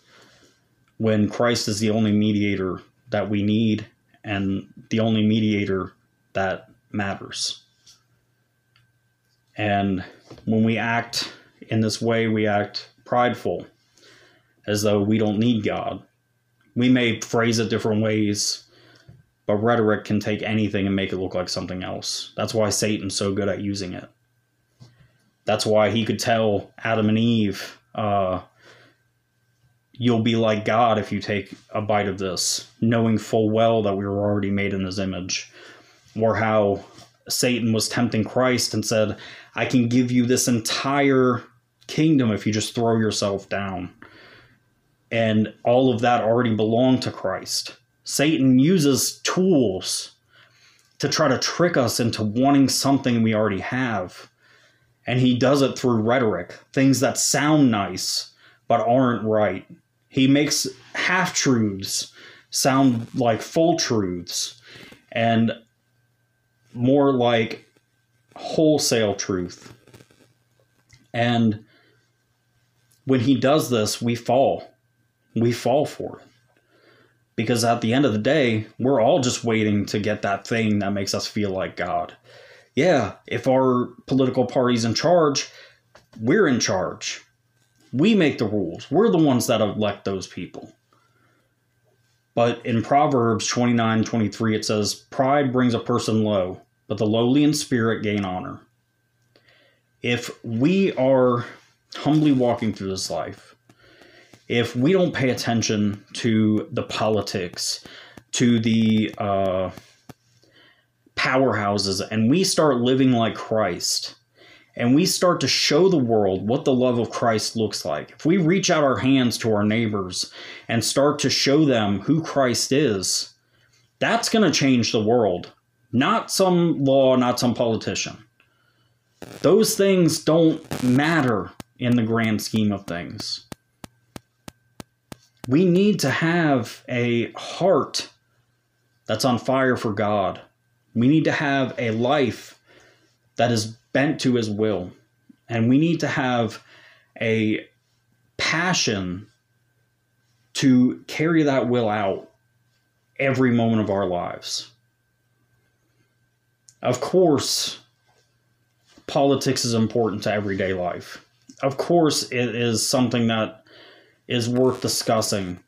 when Christ is the only mediator that we need and the only mediator that matters. And when we act in this way, we act prideful, as though we don't need God. We may phrase it different ways, but rhetoric can take anything and make it look like something else. That's why Satan's so good at using it. That's why he could tell Adam and Eve, uh, you'll be like God if you take a bite of this, knowing full well that we were already made in his image. Or how Satan was tempting Christ and said, I can give you this entire kingdom if you just throw yourself down. And all of that already belonged to Christ. Satan uses tools to try to trick us into wanting something we already have. And he does it through rhetoric, things that sound nice but aren't right. He makes half-truths sound like full truths and more like wholesale truth. And when he does this, we fall. We fall for it. Because at the end of the day, we're all just waiting to get that thing that makes us feel like God. Yeah, if our political party's in charge, we're in charge. We make the rules. We're the ones that elect those people. But in Proverbs twenty-nine twenty-three, it says, pride brings a person low, but the lowly in spirit gain honor. If we are humbly walking through this life, if we don't pay attention to the politics, to the uh, powerhouses, and we start living like Christ, and we start to show the world what the love of Christ looks like, if we reach out our hands to our neighbors and start to show them who Christ is, that's going to change the world. Not some law, not some politician. Those things don't matter in the grand scheme of things. We need to have a heart that's on fire for God. We need to have a life that is bent to his will. And we need to have a passion to carry that will out every moment of our lives. Of course, politics is important to everyday life. Of course, it is something that is worth discussing,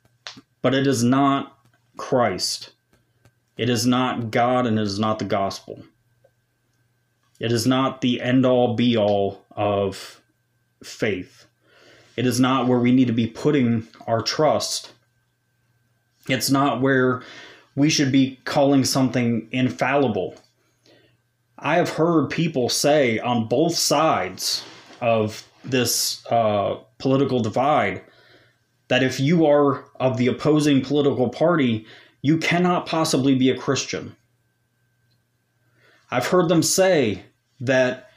but it is not Christ. It is not God, and it is not the gospel. It is not the end-all, be-all of faith. It is not where we need to be putting our trust. It's not where we should be calling something infallible. I have heard people say on both sides of this uh, political divide that if you are of the opposing political party, you cannot possibly be a Christian. I've heard them say that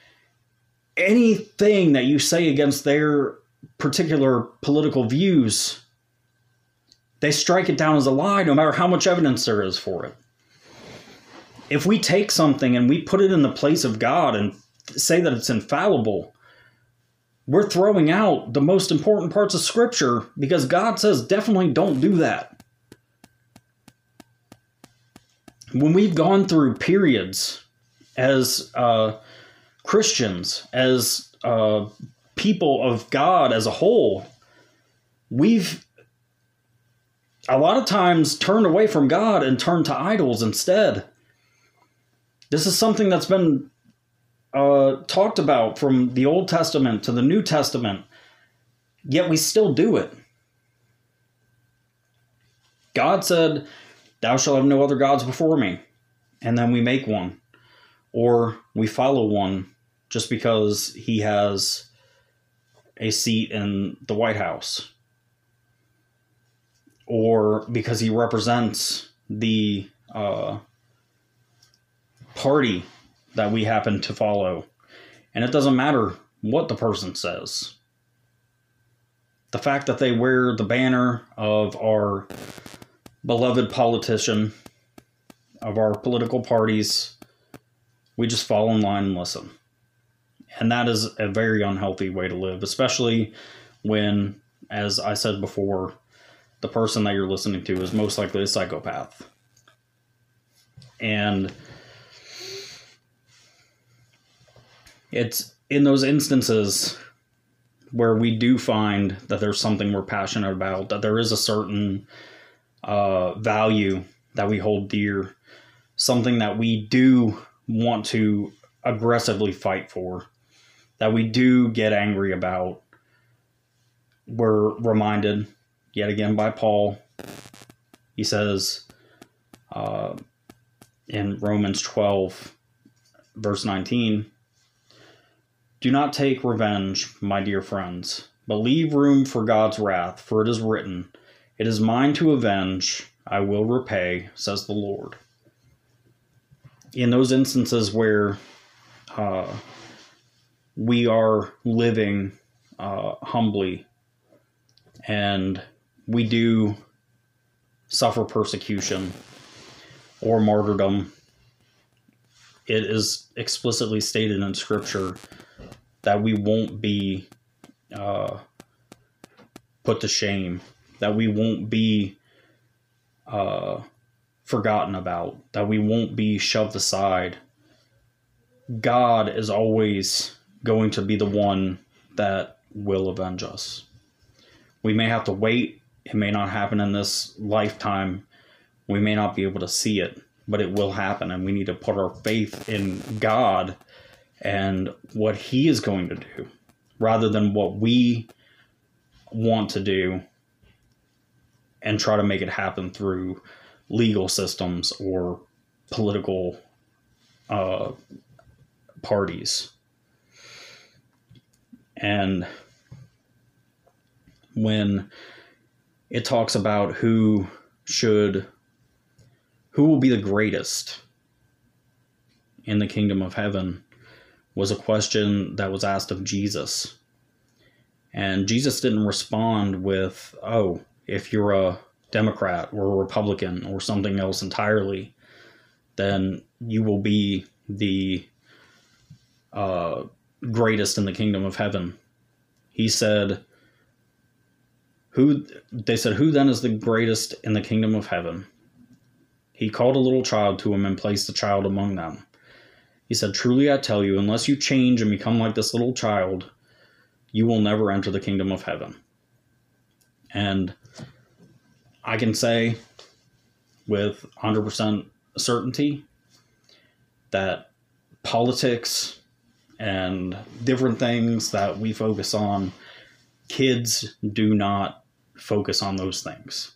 anything that you say against their particular political views, they strike it down as a lie, no matter how much evidence there is for it. If we take something and we put it in the place of God and say that it's infallible, we're throwing out the most important parts of Scripture, because God says definitely don't do that. When we've gone through periods as uh, Christians, as uh, people of God as a whole, we've a lot of times turned away from God and turned to idols instead. This is something that's been uh, talked about from the Old Testament to the New Testament, yet we still do it. God said, thou shalt have no other gods before me, and then we make one. Or we follow one just because he has a seat in the White House. Or because he represents the uh, party that we happen to follow. And it doesn't matter what the person says. The fact that they wear the banner of our beloved politician, of our political parties, we just fall in line and listen. And that is a very unhealthy way to live, especially when, as I said before, the person that you're listening to is most likely a psychopath. And it's in those instances where we do find that there's something we're passionate about, that there is a certain uh, value that we hold dear, something that we do want to aggressively fight for, that we do get angry about, we're reminded yet again by Paul. He says uh, in Romans twelve, verse nineteen, "Do not take revenge, my dear friends, but leave room for God's wrath, for it is written, 'It is mine to avenge, I will repay, says the Lord.'" In those instances where uh, we are living uh, humbly and we do suffer persecution or martyrdom, it is explicitly stated in Scripture that we won't be uh, put to shame, that we won't be uh, forgotten about, that we won't be shoved aside. God is always going to be the one that will avenge us. We may have to wait. It may not happen in this lifetime. We may not be able to see it, but it will happen, and we need to put our faith in God and what He is going to do, rather than what we want to do and try to make it happen through legal systems or political uh, parties. And when it talks about who should, who will be the greatest in the kingdom of heaven, was a question that was asked of Jesus. And Jesus didn't respond with, "Oh, if you're a Democrat or a Republican or something else entirely, then you will be the uh, greatest in the kingdom of heaven." He said, "Who?" They said, "Who then is the greatest in the kingdom of heaven?" He called a little child to him and placed the child among them. He said, "Truly I tell you, unless you change and become like this little child, you will never enter the kingdom of heaven." And I can say with one hundred percent certainty that politics and different things that we focus on, kids do not focus on those things.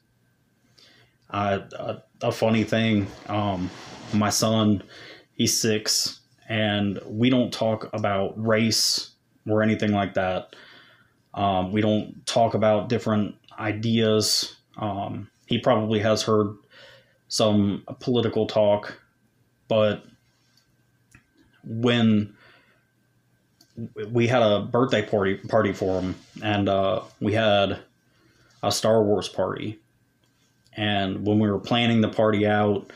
Uh, a, a funny thing, um, my son, he's six, and we don't talk about race or anything like that. Um, we don't talk about different ideas. Um, he probably has heard some political talk, but when we had a birthday party party for him, and uh, we had a Star Wars party, and when we were planning the party out,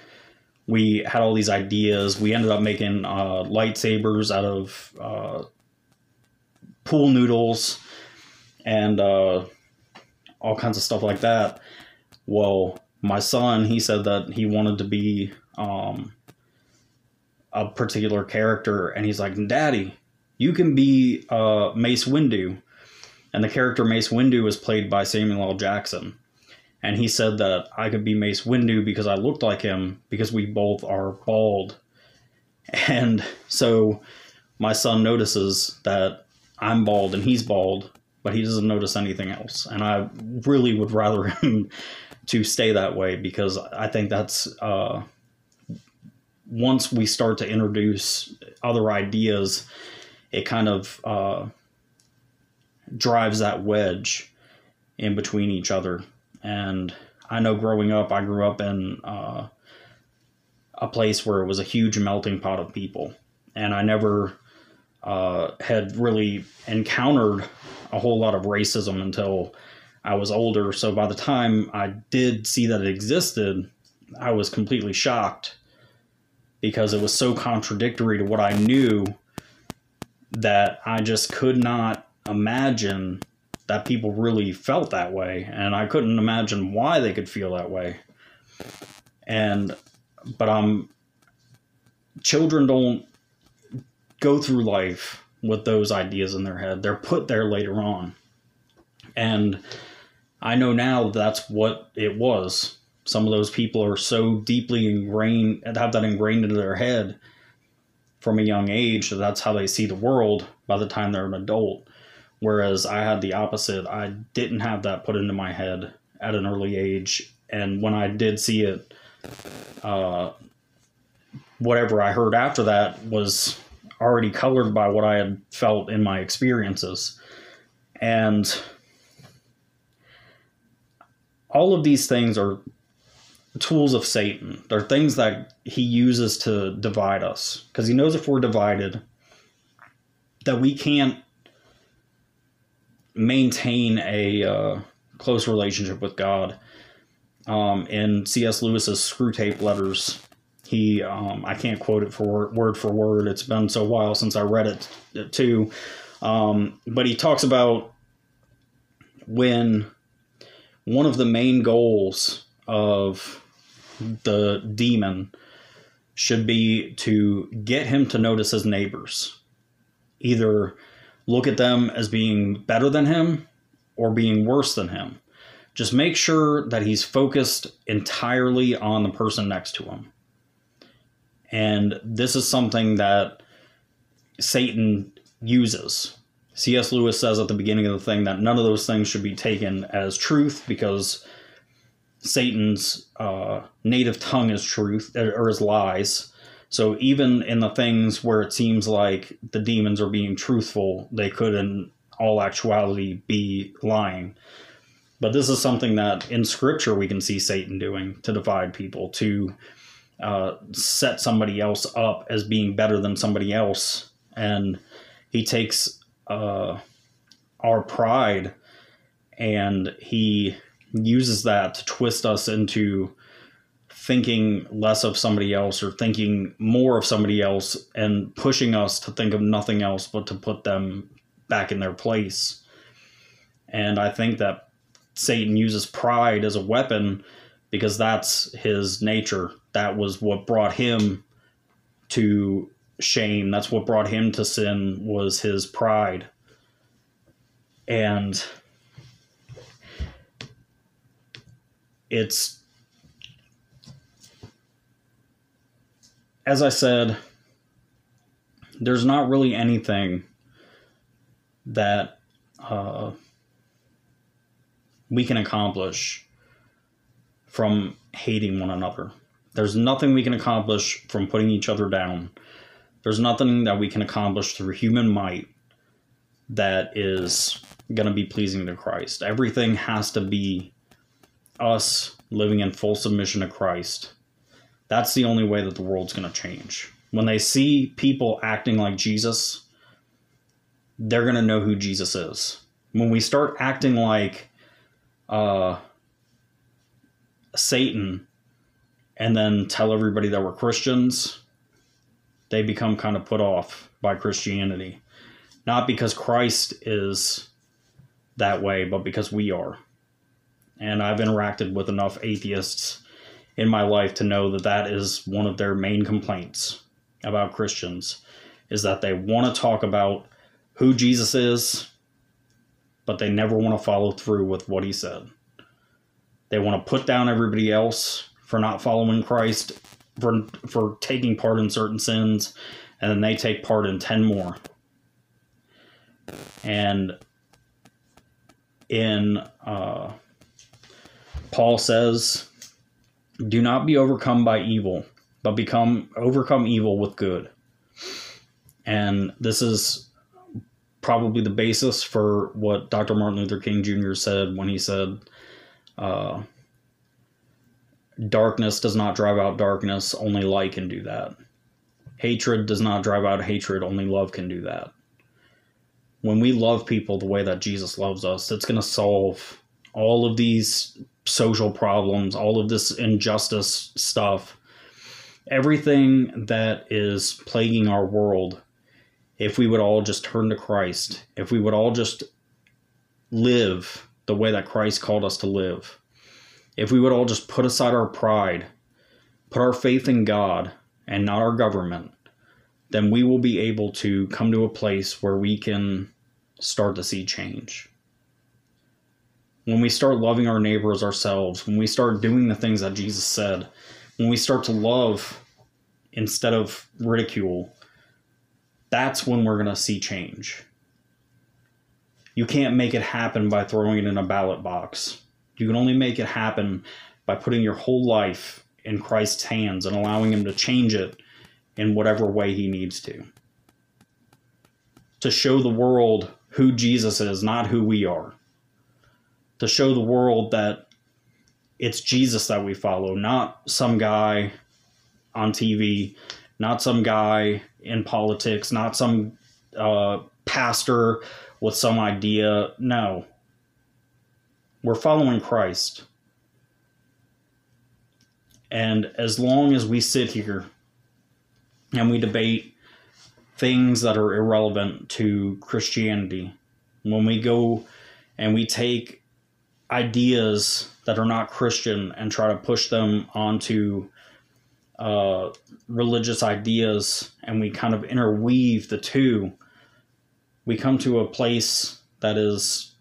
we had all these ideas. We ended up making uh, lightsabers out of uh, pool noodles and uh, all kinds of stuff like that. Well, my son, he said that he wanted to be um, a particular character, and he's like, "Daddy, you can be uh, Mace Windu." And the character Mace Windu is played by Samuel L. Jackson. And he said that I could be Mace Windu because I looked like him, because we both are bald. And so my son notices that I'm bald and he's bald, but he doesn't notice anything else. And I really would rather him to stay that way, because I think that's, uh, once we start to introduce other ideas, it kind of uh, drives that wedge in between each other. And I know growing up, I grew up in uh, a place where it was a huge melting pot of people. And I never uh, had really encountered a whole lot of racism until I was older. So by the time I did see that it existed, I was completely shocked, because it was so contradictory to what I knew that I just could not imagine that people really felt that way, and I couldn't imagine why they could feel that way. And but um children don't go through life with those ideas in their head. They're put there later on. And I know now that's what it was. Some of those people are so deeply ingrained and have that ingrained into their head from a young age that that's how they see the world. by the time they're an adult. Whereas I had the opposite. I didn't have that put into my head at an early age. And when I did see it, uh, whatever I heard after that was already colored by what I had felt in my experiences. And all of these things are tools of Satan. They're things that he uses to divide us, because he knows if we're divided, that we can't maintain a uh, close relationship with God. Um, in C S Lewis's Screwtape Letters, he, um, I can't quote it for word for word. It's been so while since I read it too. Um, but he talks about when one of the main goals of the demon should be to get him to notice his neighbors, either look at them as being better than him or being worse than him. Just make sure that he's focused entirely on the person next to him. And this is something that Satan uses. C S Lewis says at the beginning of the thing that none of those things should be taken as truth, because Satan's uh, native tongue is truth, or is lies. So even in the things where it seems like the demons are being truthful, they could in all actuality be lying. But this is something that in Scripture we can see Satan doing to divide people, to uh, set somebody else up as being better than somebody else. And he takes uh, our pride and he uses that to twist us into thinking less of somebody else or thinking more of somebody else, and pushing us to think of nothing else but to put them back in their place. And I think that Satan uses pride as a weapon because that's his nature. That was what brought him to shame. That's what brought him to sin, was his pride. And it's, as I said, there's not really anything that uh, we can accomplish from hating one another. There's nothing we can accomplish from putting each other down. There's nothing that we can accomplish through human might that is going to be pleasing to Christ. Everything has to be us living in full submission to Christ. That's the only way that the world's going to change. When they see people acting like Jesus, they're going to know who Jesus is. When we start acting like uh, Satan and then tell everybody that we're Christians, they become kind of put off by Christianity. Not because Christ is that way, but because we are. And I've interacted with enough atheists in my life to know that that is one of their main complaints about Christians, is that they want to talk about who Jesus is, but they never want to follow through with what he said. They want to put down everybody else for not following Christ, for for taking part in certain sins, and then they take part in ten more. And in uh, Paul says, do not be overcome by evil, but become overcome evil with good. And this is probably the basis for what Doctor Martin Luther King Junior said when he said, uh, darkness does not drive out darkness, only light can do that. Hatred does not drive out hatred, only love can do that. When we love people the way that Jesus loves us, it's going to solve all of these social problems, all of this injustice stuff, everything that is plaguing our world. If we would all just turn to Christ, if we would all just live the way that Christ called us to live, if we would all just put aside our pride, put our faith in God and not our government, then we will be able to come to a place where we can start to see change. When we start loving our neighbor as ourselves, when we start doing the things that Jesus said, when we start to love instead of ridicule, that's when we're going to see change. You can't make it happen by throwing it in a ballot box. You can only make it happen by putting your whole life in Christ's hands and allowing him to change it in whatever way he needs to. To show the world who Jesus is, not who we are. To show the world that it's Jesus that we follow, not some guy on T V, not some guy in politics, not some uh, pastor with some idea. No. We're following Christ. And as long as we sit here and we debate things that are irrelevant to Christianity, when we go and we take ideas that are not Christian and try to push them onto uh, religious ideas, and we kind of interweave the two, we come to a place that is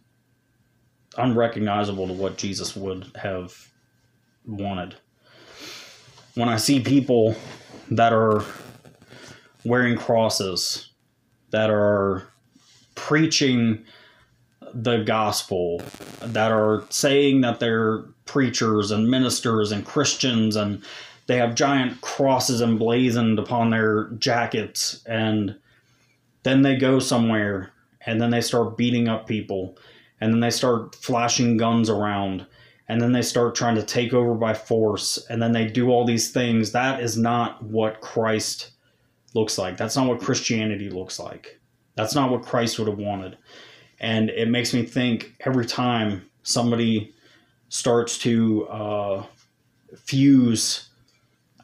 unrecognizable to what Jesus would have wanted. When I see people that are wearing crosses, that are preaching the gospel, that are saying that they're preachers and ministers and Christians, and they have giant crosses emblazoned upon their jackets, and then they go somewhere and then they start beating up people, and then they start flashing guns around, and then they start trying to take over by force, and then they do all these things. That is not what Christ looks like. That's not what Christianity looks like. That's not what Christ would have wanted. And it makes me think every time somebody starts to uh, fuse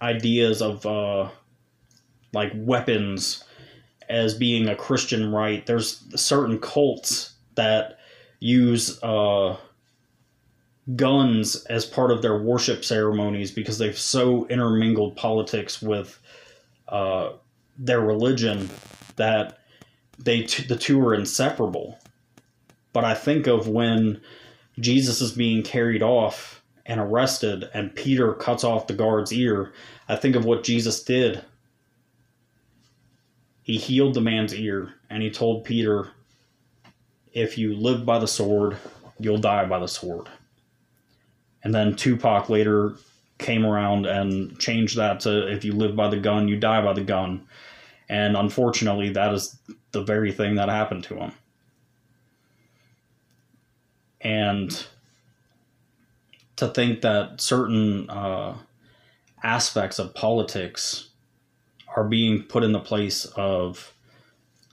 ideas of uh, like weapons as being a Christian right, there's certain cults that use uh, guns as part of their worship ceremonies because they've so intermingled politics with uh, their religion that they t- the two are inseparable. But I think of when Jesus is being carried off and arrested and Peter cuts off the guard's ear, I think of what Jesus did. He healed the man's ear, and he told Peter, if you live by the sword, you'll die by the sword. And then Tupac later came around and changed that to, if you live by the gun, you die by the gun. And unfortunately, that is the very thing that happened to him. And to think that certain uh, aspects of politics are being put in the place of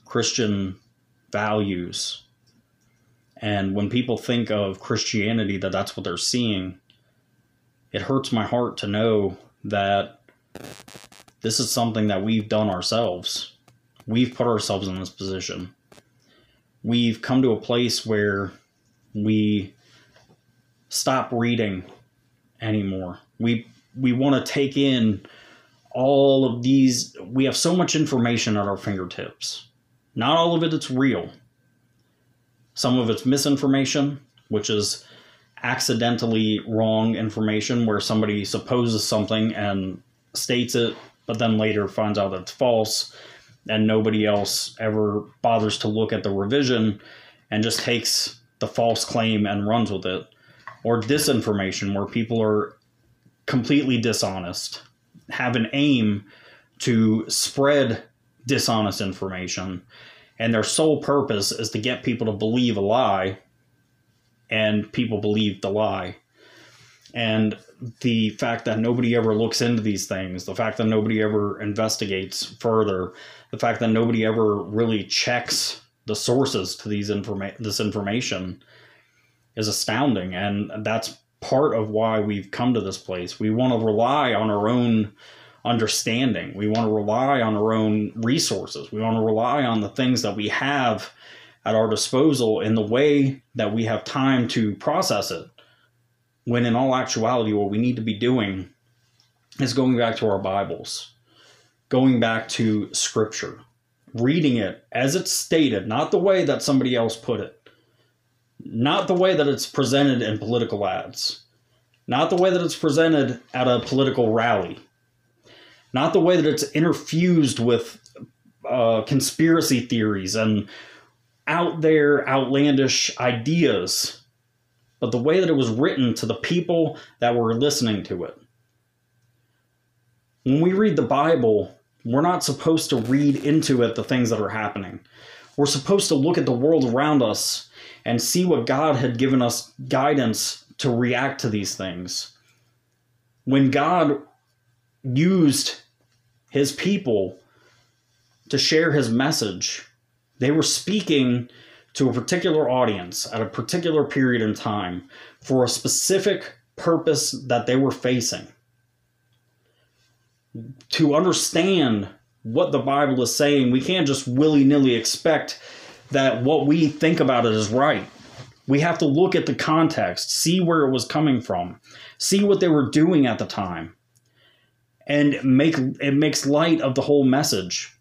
Christian values. And when people think of Christianity, that that's what they're seeing, it hurts my heart to know that this is something that we've done ourselves. We've put ourselves in this position. We've come to a place where we stop reading anymore. We we want to take in all of these. We have so much information at our fingertips. Not all of it is real. Some of it's misinformation, which is accidentally wrong information where somebody supposes something and states it, but then later finds out that it's false, and nobody else ever bothers to look at the revision and just takes the false claim and runs with it. Or disinformation, where people are completely dishonest, have an aim to spread dishonest information, and their sole purpose is to get people to believe a lie, and people believe the lie. And the fact that nobody ever looks into these things, the fact that nobody ever investigates further, the fact that nobody ever really checks the sources to these informa- this information is astounding. And that's part of why we've come to this place. We want to rely on our own understanding. We want to rely on our own resources. We want to rely on the things that we have at our disposal in the way that we have time to process it. When in all actuality, what we need to be doing is going back to our Bibles, going back to Scripture, reading it as it's stated, not the way that somebody else put it, not the way that it's presented in political ads, not the way that it's presented at a political rally, not the way that it's interfused with uh, conspiracy theories and out there outlandish ideas, but the way that it was written to the people that were listening to it. When we read the Bible, we're not supposed to read into it the things that are happening. We're supposed to look at the world around us and see what God had given us guidance to react to these things. When God used his people to share his message, they were speaking to a particular audience at a particular period in time for a specific purpose that they were facing. To understand what the Bible is saying, we can't just willy-nilly expect that what we think about it is right. We have to look at the context, see where it was coming from, see what they were doing at the time, and make it makes light of the whole message.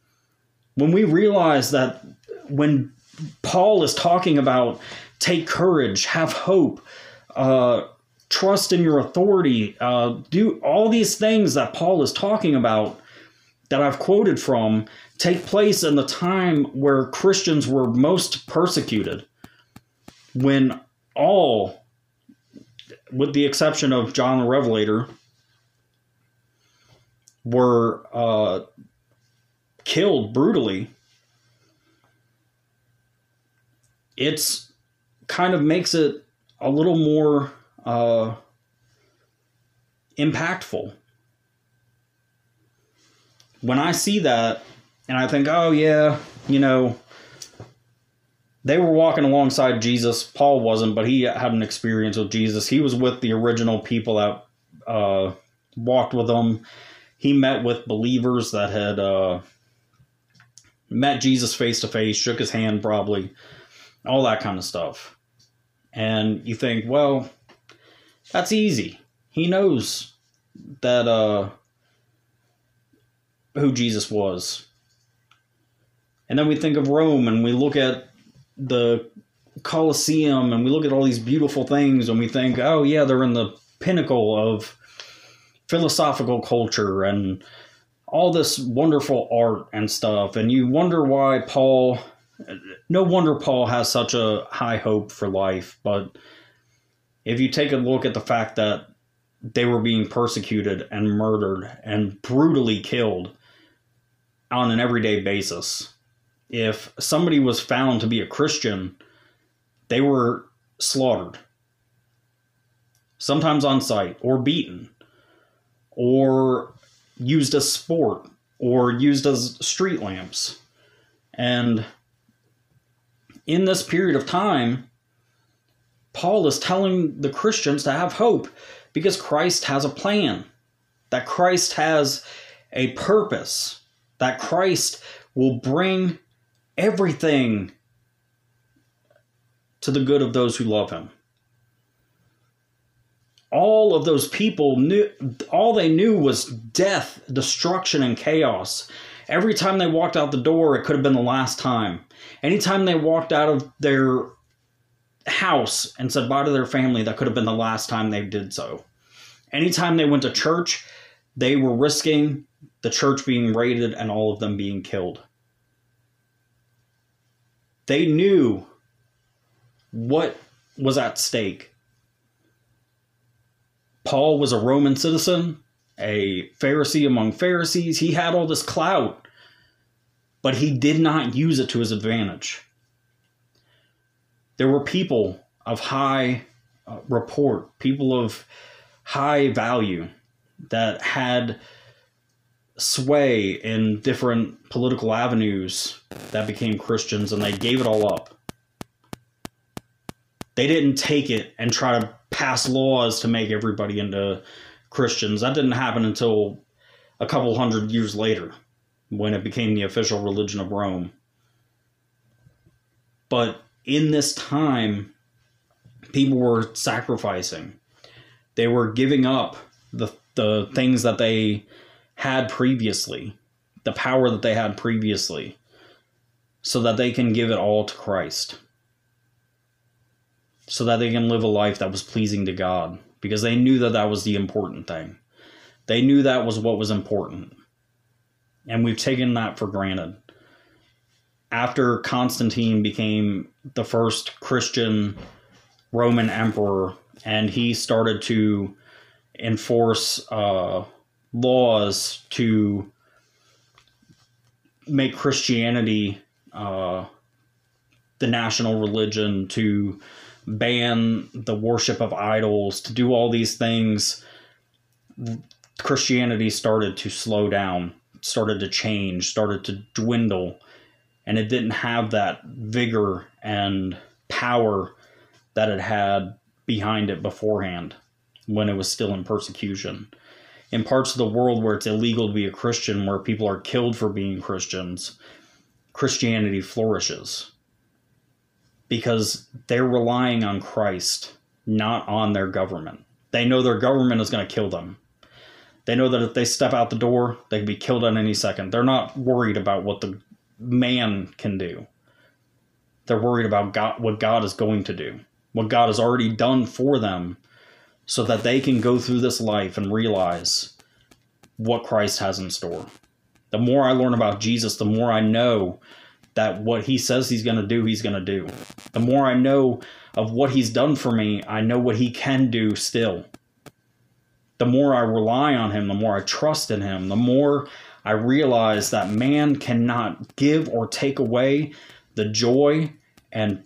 When we realize that when Paul is talking about take courage, have hope, uh, trust in your authority, uh, do all these things that Paul is talking about that I've quoted from take place in the time where Christians were most persecuted, when all, with the exception of John the Revelator, were uh, killed brutally. It's kind of makes it a little more uh, impactful. When I see that and I think, oh yeah, you know, they were walking alongside Jesus. Paul wasn't, but he had an experience with Jesus. He was with the original people that uh, walked with him. He met with believers that had uh, met Jesus face to face, shook his hand probably, all that kind of stuff. And you think, well, that's easy. He knows that uh, who Jesus was. And then we think of Rome and we look at the Colosseum and we look at all these beautiful things and we think, oh yeah, they're in the pinnacle of philosophical culture and all this wonderful art and stuff. And you wonder why Paul... No wonder Paul has such a high hope for life, but if you take a look at the fact that they were being persecuted and murdered and brutally killed on an everyday basis, if somebody was found to be a Christian, they were slaughtered, sometimes on sight, or beaten, or used as sport, or used as street lamps. And in this period of time, Paul is telling the Christians to have hope because Christ has a plan, that Christ has a purpose, that Christ will bring everything to the good of those who love him. All of those people knew, all they knew was death, destruction, and chaos. Every time they walked out the door, it could have been the last time. Anytime they walked out of their house and said bye to their family, that could have been the last time they did so. Anytime they went to church, they were risking the church being raided and all of them being killed. They knew what was at stake. Paul was a Roman citizen, a Pharisee among Pharisees. He had all this clout, but he did not use it to his advantage. There were people of high uh, report, people of high value that had sway in different political avenues that became Christians, and they gave it all up. They didn't take it and try to pass laws to make everybody into Christians. That didn't happen until a couple hundred years later when it became the official religion of Rome. But in this time, people were sacrificing. They were giving up the, the things that they had previously, the power that they had previously, so that they can give it all to Christ, so that they can live a life that was pleasing to God. Because they knew that that was the important thing. They knew that was what was important. And we've taken that for granted. after Constantine became the first Christian Roman emperor, and he started to enforce uh, laws to make Christianity uh, the national religion, to ban the worship of idols, to do all these things, Christianity started to slow down, started to change, started to dwindle, and it didn't have that vigor and power that it had behind it beforehand when it was still in persecution. In parts of the world where it's illegal to be a Christian, where people are killed for being Christians, Christianity flourishes because they're relying on Christ, not on their government. They know their government is going to kill them. They know that if they step out the door, they can be killed at any second. They're not worried about what the man can do. They're worried about God, what God is going to do, what God has already done for them, so that they can go through this life and realize what Christ has in store. The more I learn about Jesus, the more I know that what he says he's going to do, he's going to do. The more I know of what he's done for me, I know what he can do still. The more I rely on him, the more I trust in him, the more I realize that man cannot give or take away the joy and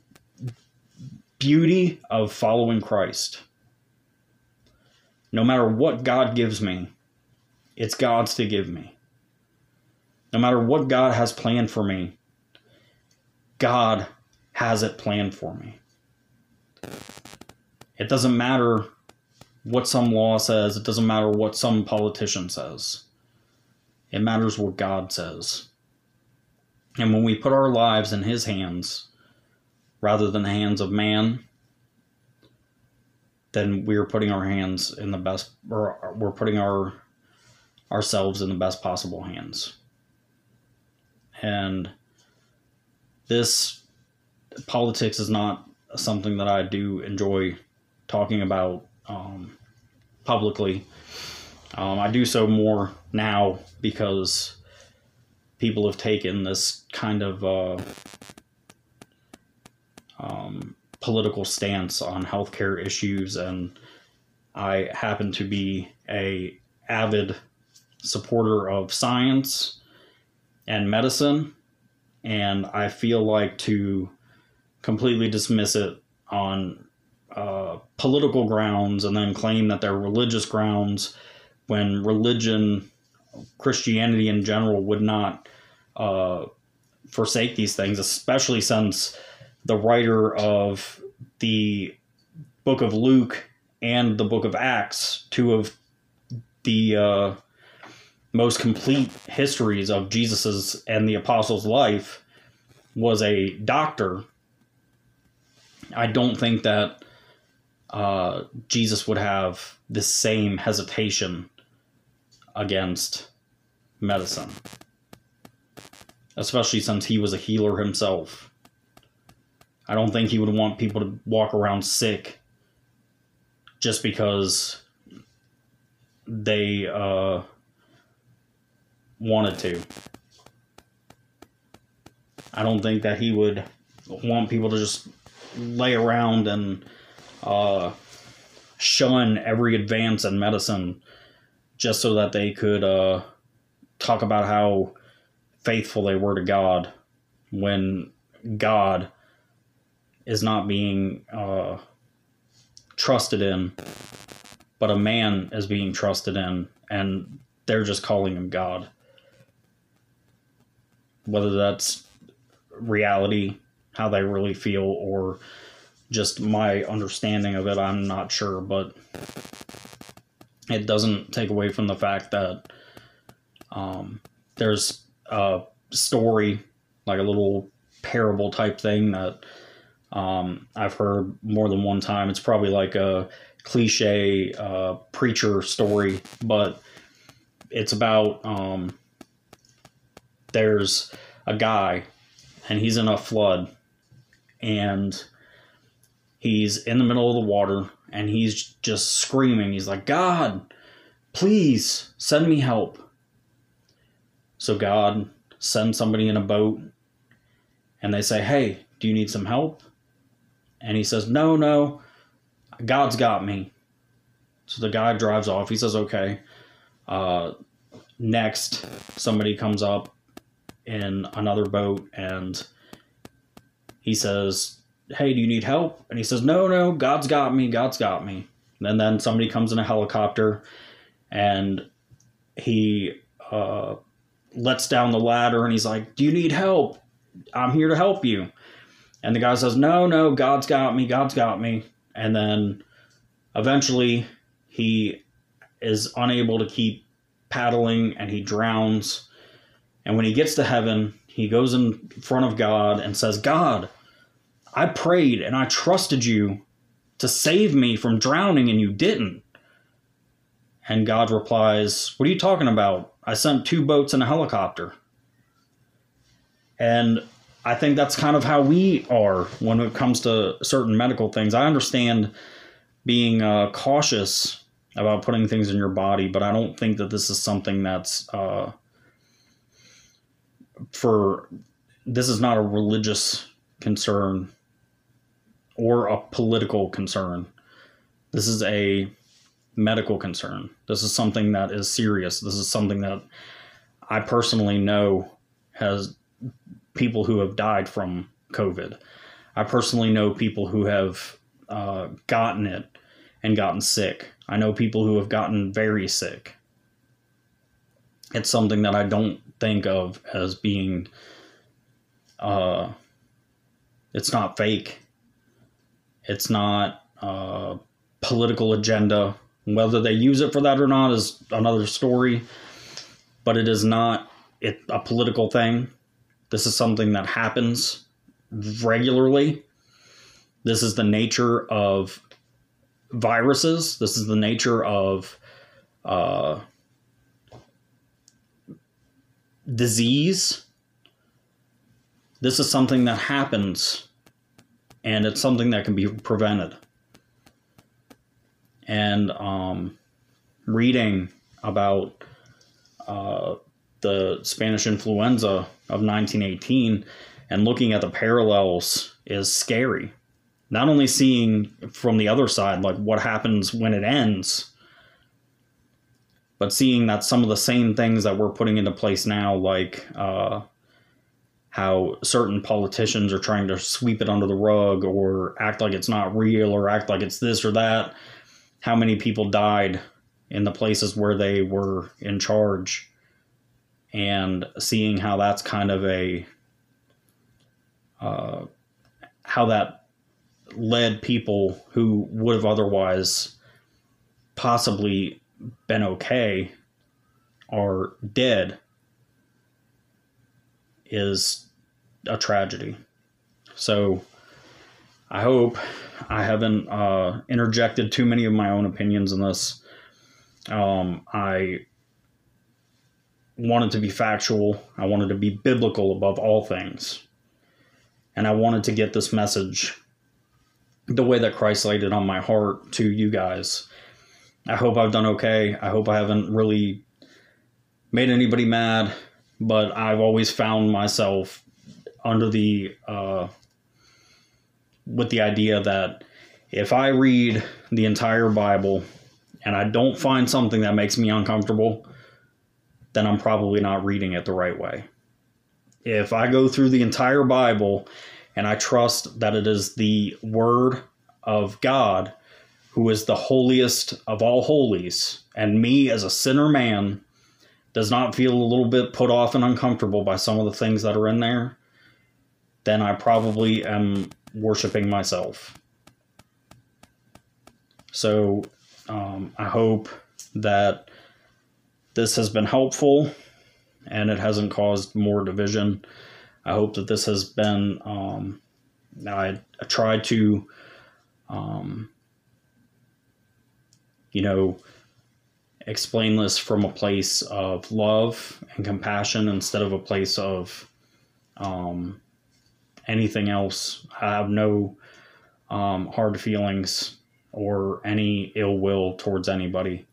beauty of following Christ. No matter what God gives me, it's God's to give me. No matter what God has planned for me, God has it planned for me. It doesn't matter what some law says. It doesn't matter what some politician says. It matters what God says. And when we put our lives in his hands, rather than the hands of man, then we're putting our hands in the best, or we're putting our ourselves in the best possible hands. And this politics is not something that I do enjoy talking about um, publicly. Um, I do so more now because people have taken this kind of uh, um, political stance on healthcare issues, and I happen to be a avid supporter of science and medicine, and I feel like to completely dismiss it on uh, political grounds and then claim that they're religious grounds, when religion, Christianity in general, would not uh, forsake these things, especially since the writer of the book of Luke and the book of Acts, two of the uh, most complete histories of Jesus's and the apostles' life, was a doctor. I don't think that uh, Jesus would have the same hesitation against medicine, especially since he was a healer himself. I don't think he would want people to walk around sick just because they uh, wanted to. I don't think that he would want people to just lay around and uh, shun every advance in medicine just so that they could uh, talk about how faithful they were to God, when God is not being uh, trusted in, but a man is being trusted in, and they're just calling him God. Whether that's reality, how they really feel, or just my understanding of it, I'm not sure, but it doesn't take away from the fact that um, there's a story, like a little parable type thing that um, I've heard more than one time. It's probably like a cliche uh, preacher story, but it's about um, there's a guy and he's in a flood and he's in the middle of the water. And he's just screaming. He's like, God, please send me help. So God sends somebody in a boat and they say, hey, do you need some help? And he says, no, no, God's got me. So the guy drives off. He says, okay. Uh, next, somebody comes up in another boat, and he says, hey, do you need help? And he says, no, no, God's got me, God's got me. And then somebody comes in a helicopter, and he uh, lets down the ladder, and he's like, do you need help? I'm here to help you. And the guy says, no, no, God's got me, God's got me. And then eventually he is unable to keep paddling, and he drowns. And when he gets to heaven, he goes in front of God and says, God, I prayed and I trusted you to save me from drowning, and you didn't. And God replies, what are you talking about? I sent two boats and a helicopter. And I think that's kind of how we are when it comes to certain medical things. I understand being uh, cautious about putting things in your body, but I don't think that this is something that's uh, for, this is not a religious concern or a political concern. This is a medical concern. This is something that is serious. This is something that I personally know has people who have died from COVID. I personally know people who have uh, gotten it and gotten sick. I know people who have gotten very sick. It's something that I don't think of as being, uh, it's not fake. It's not a political agenda. Whether they use it for that or not is another story, but it is not it, a political thing. This is something that happens regularly. This is the nature of viruses. This is the nature of uh, disease. This is something that happens, and it's something that can be prevented. And um, reading about uh, the Spanish influenza of nineteen eighteen and looking at the parallels is scary. Not only seeing from the other side, like what happens when it ends, but seeing that some of the same things that we're putting into place now, like uh, how certain politicians are trying to sweep it under the rug or act like it's not real or act like it's this or that. How many people died in the places where they were in charge, and seeing how that's kind of a, uh, how that led people who would have otherwise possibly been okay are dead is a tragedy. So I hope I haven't uh, interjected too many of my own opinions in this. Um, I wanted to be factual. I wanted to be biblical above all things. And I wanted to get this message the way that Christ laid it on my heart to you guys. I hope I've done okay. I hope I haven't really made anybody mad, but I've always found myself under the, uh, with the idea that if I read the entire Bible and I don't find something that makes me uncomfortable, then I'm probably not reading it the right way. If I go through the entire Bible and I trust that it is the word of God, who is the holiest of all holies, and me as a sinner man does not feel a little bit put off and uncomfortable by some of the things that are in there, then I probably am worshiping myself. So um, I hope that this has been helpful and it hasn't caused more division. I hope that this has been, um, I, I tried to, um, you know, explain this from a place of love and compassion instead of a place of um, anything else. I have no um, hard feelings or any ill will towards anybody.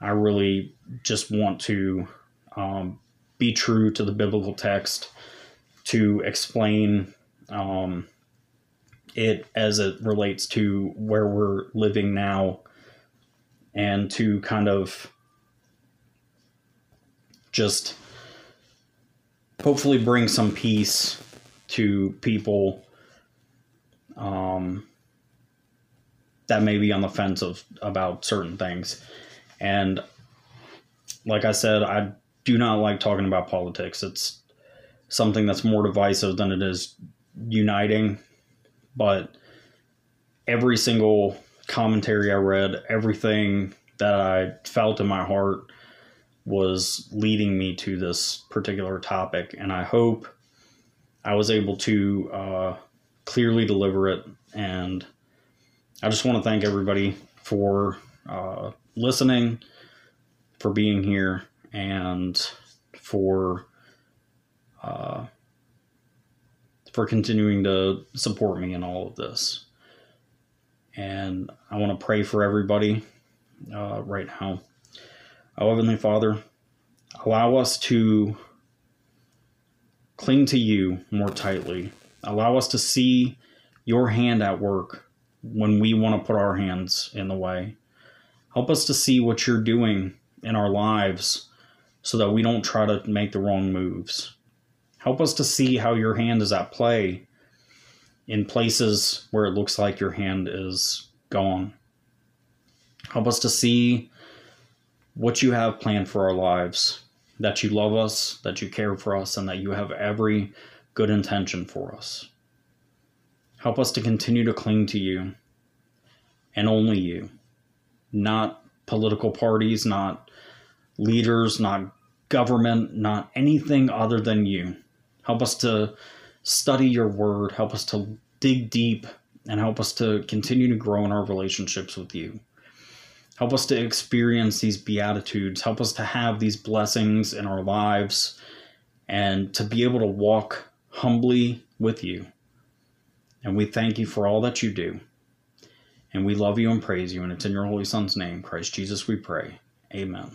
I really just want to um, be true to the biblical text, to explain um, it as it relates to where we're living now, and to kind of just hopefully bring some peace to people um, that may be on the fence of about certain things. And like I said, I do not like talking about politics. It's something that's more divisive than it is uniting. But every single commentary I read, everything that I felt in my heart was leading me to this particular topic. And I hope I was able to uh, clearly deliver it. And I just want to thank everybody for uh, listening, for being here, and for uh, for continuing to support me in all of this. And I want to pray for everybody uh, right now. Oh, Heavenly Father, allow us to cling to you more tightly. Allow us to see your hand at work when we want to put our hands in the way. Help us to see what you're doing in our lives so that we don't try to make the wrong moves. Help us to see how your hand is at play in places where it looks like your hand is gone. Help us to see what you have planned for our lives, that you love us, that you care for us, and that you have every good intention for us. Help us to continue to cling to you, and only you, not political parties, not leaders, not government, not anything other than you. Help us to study your word, help us to dig deep, and help us to continue to grow in our relationships with you. Help us to experience these beatitudes. Help us to have these blessings in our lives and to be able to walk humbly with you. And we thank you for all that you do. And we love you and praise you. And it's in your Holy Son's name, Christ Jesus, we pray. Amen.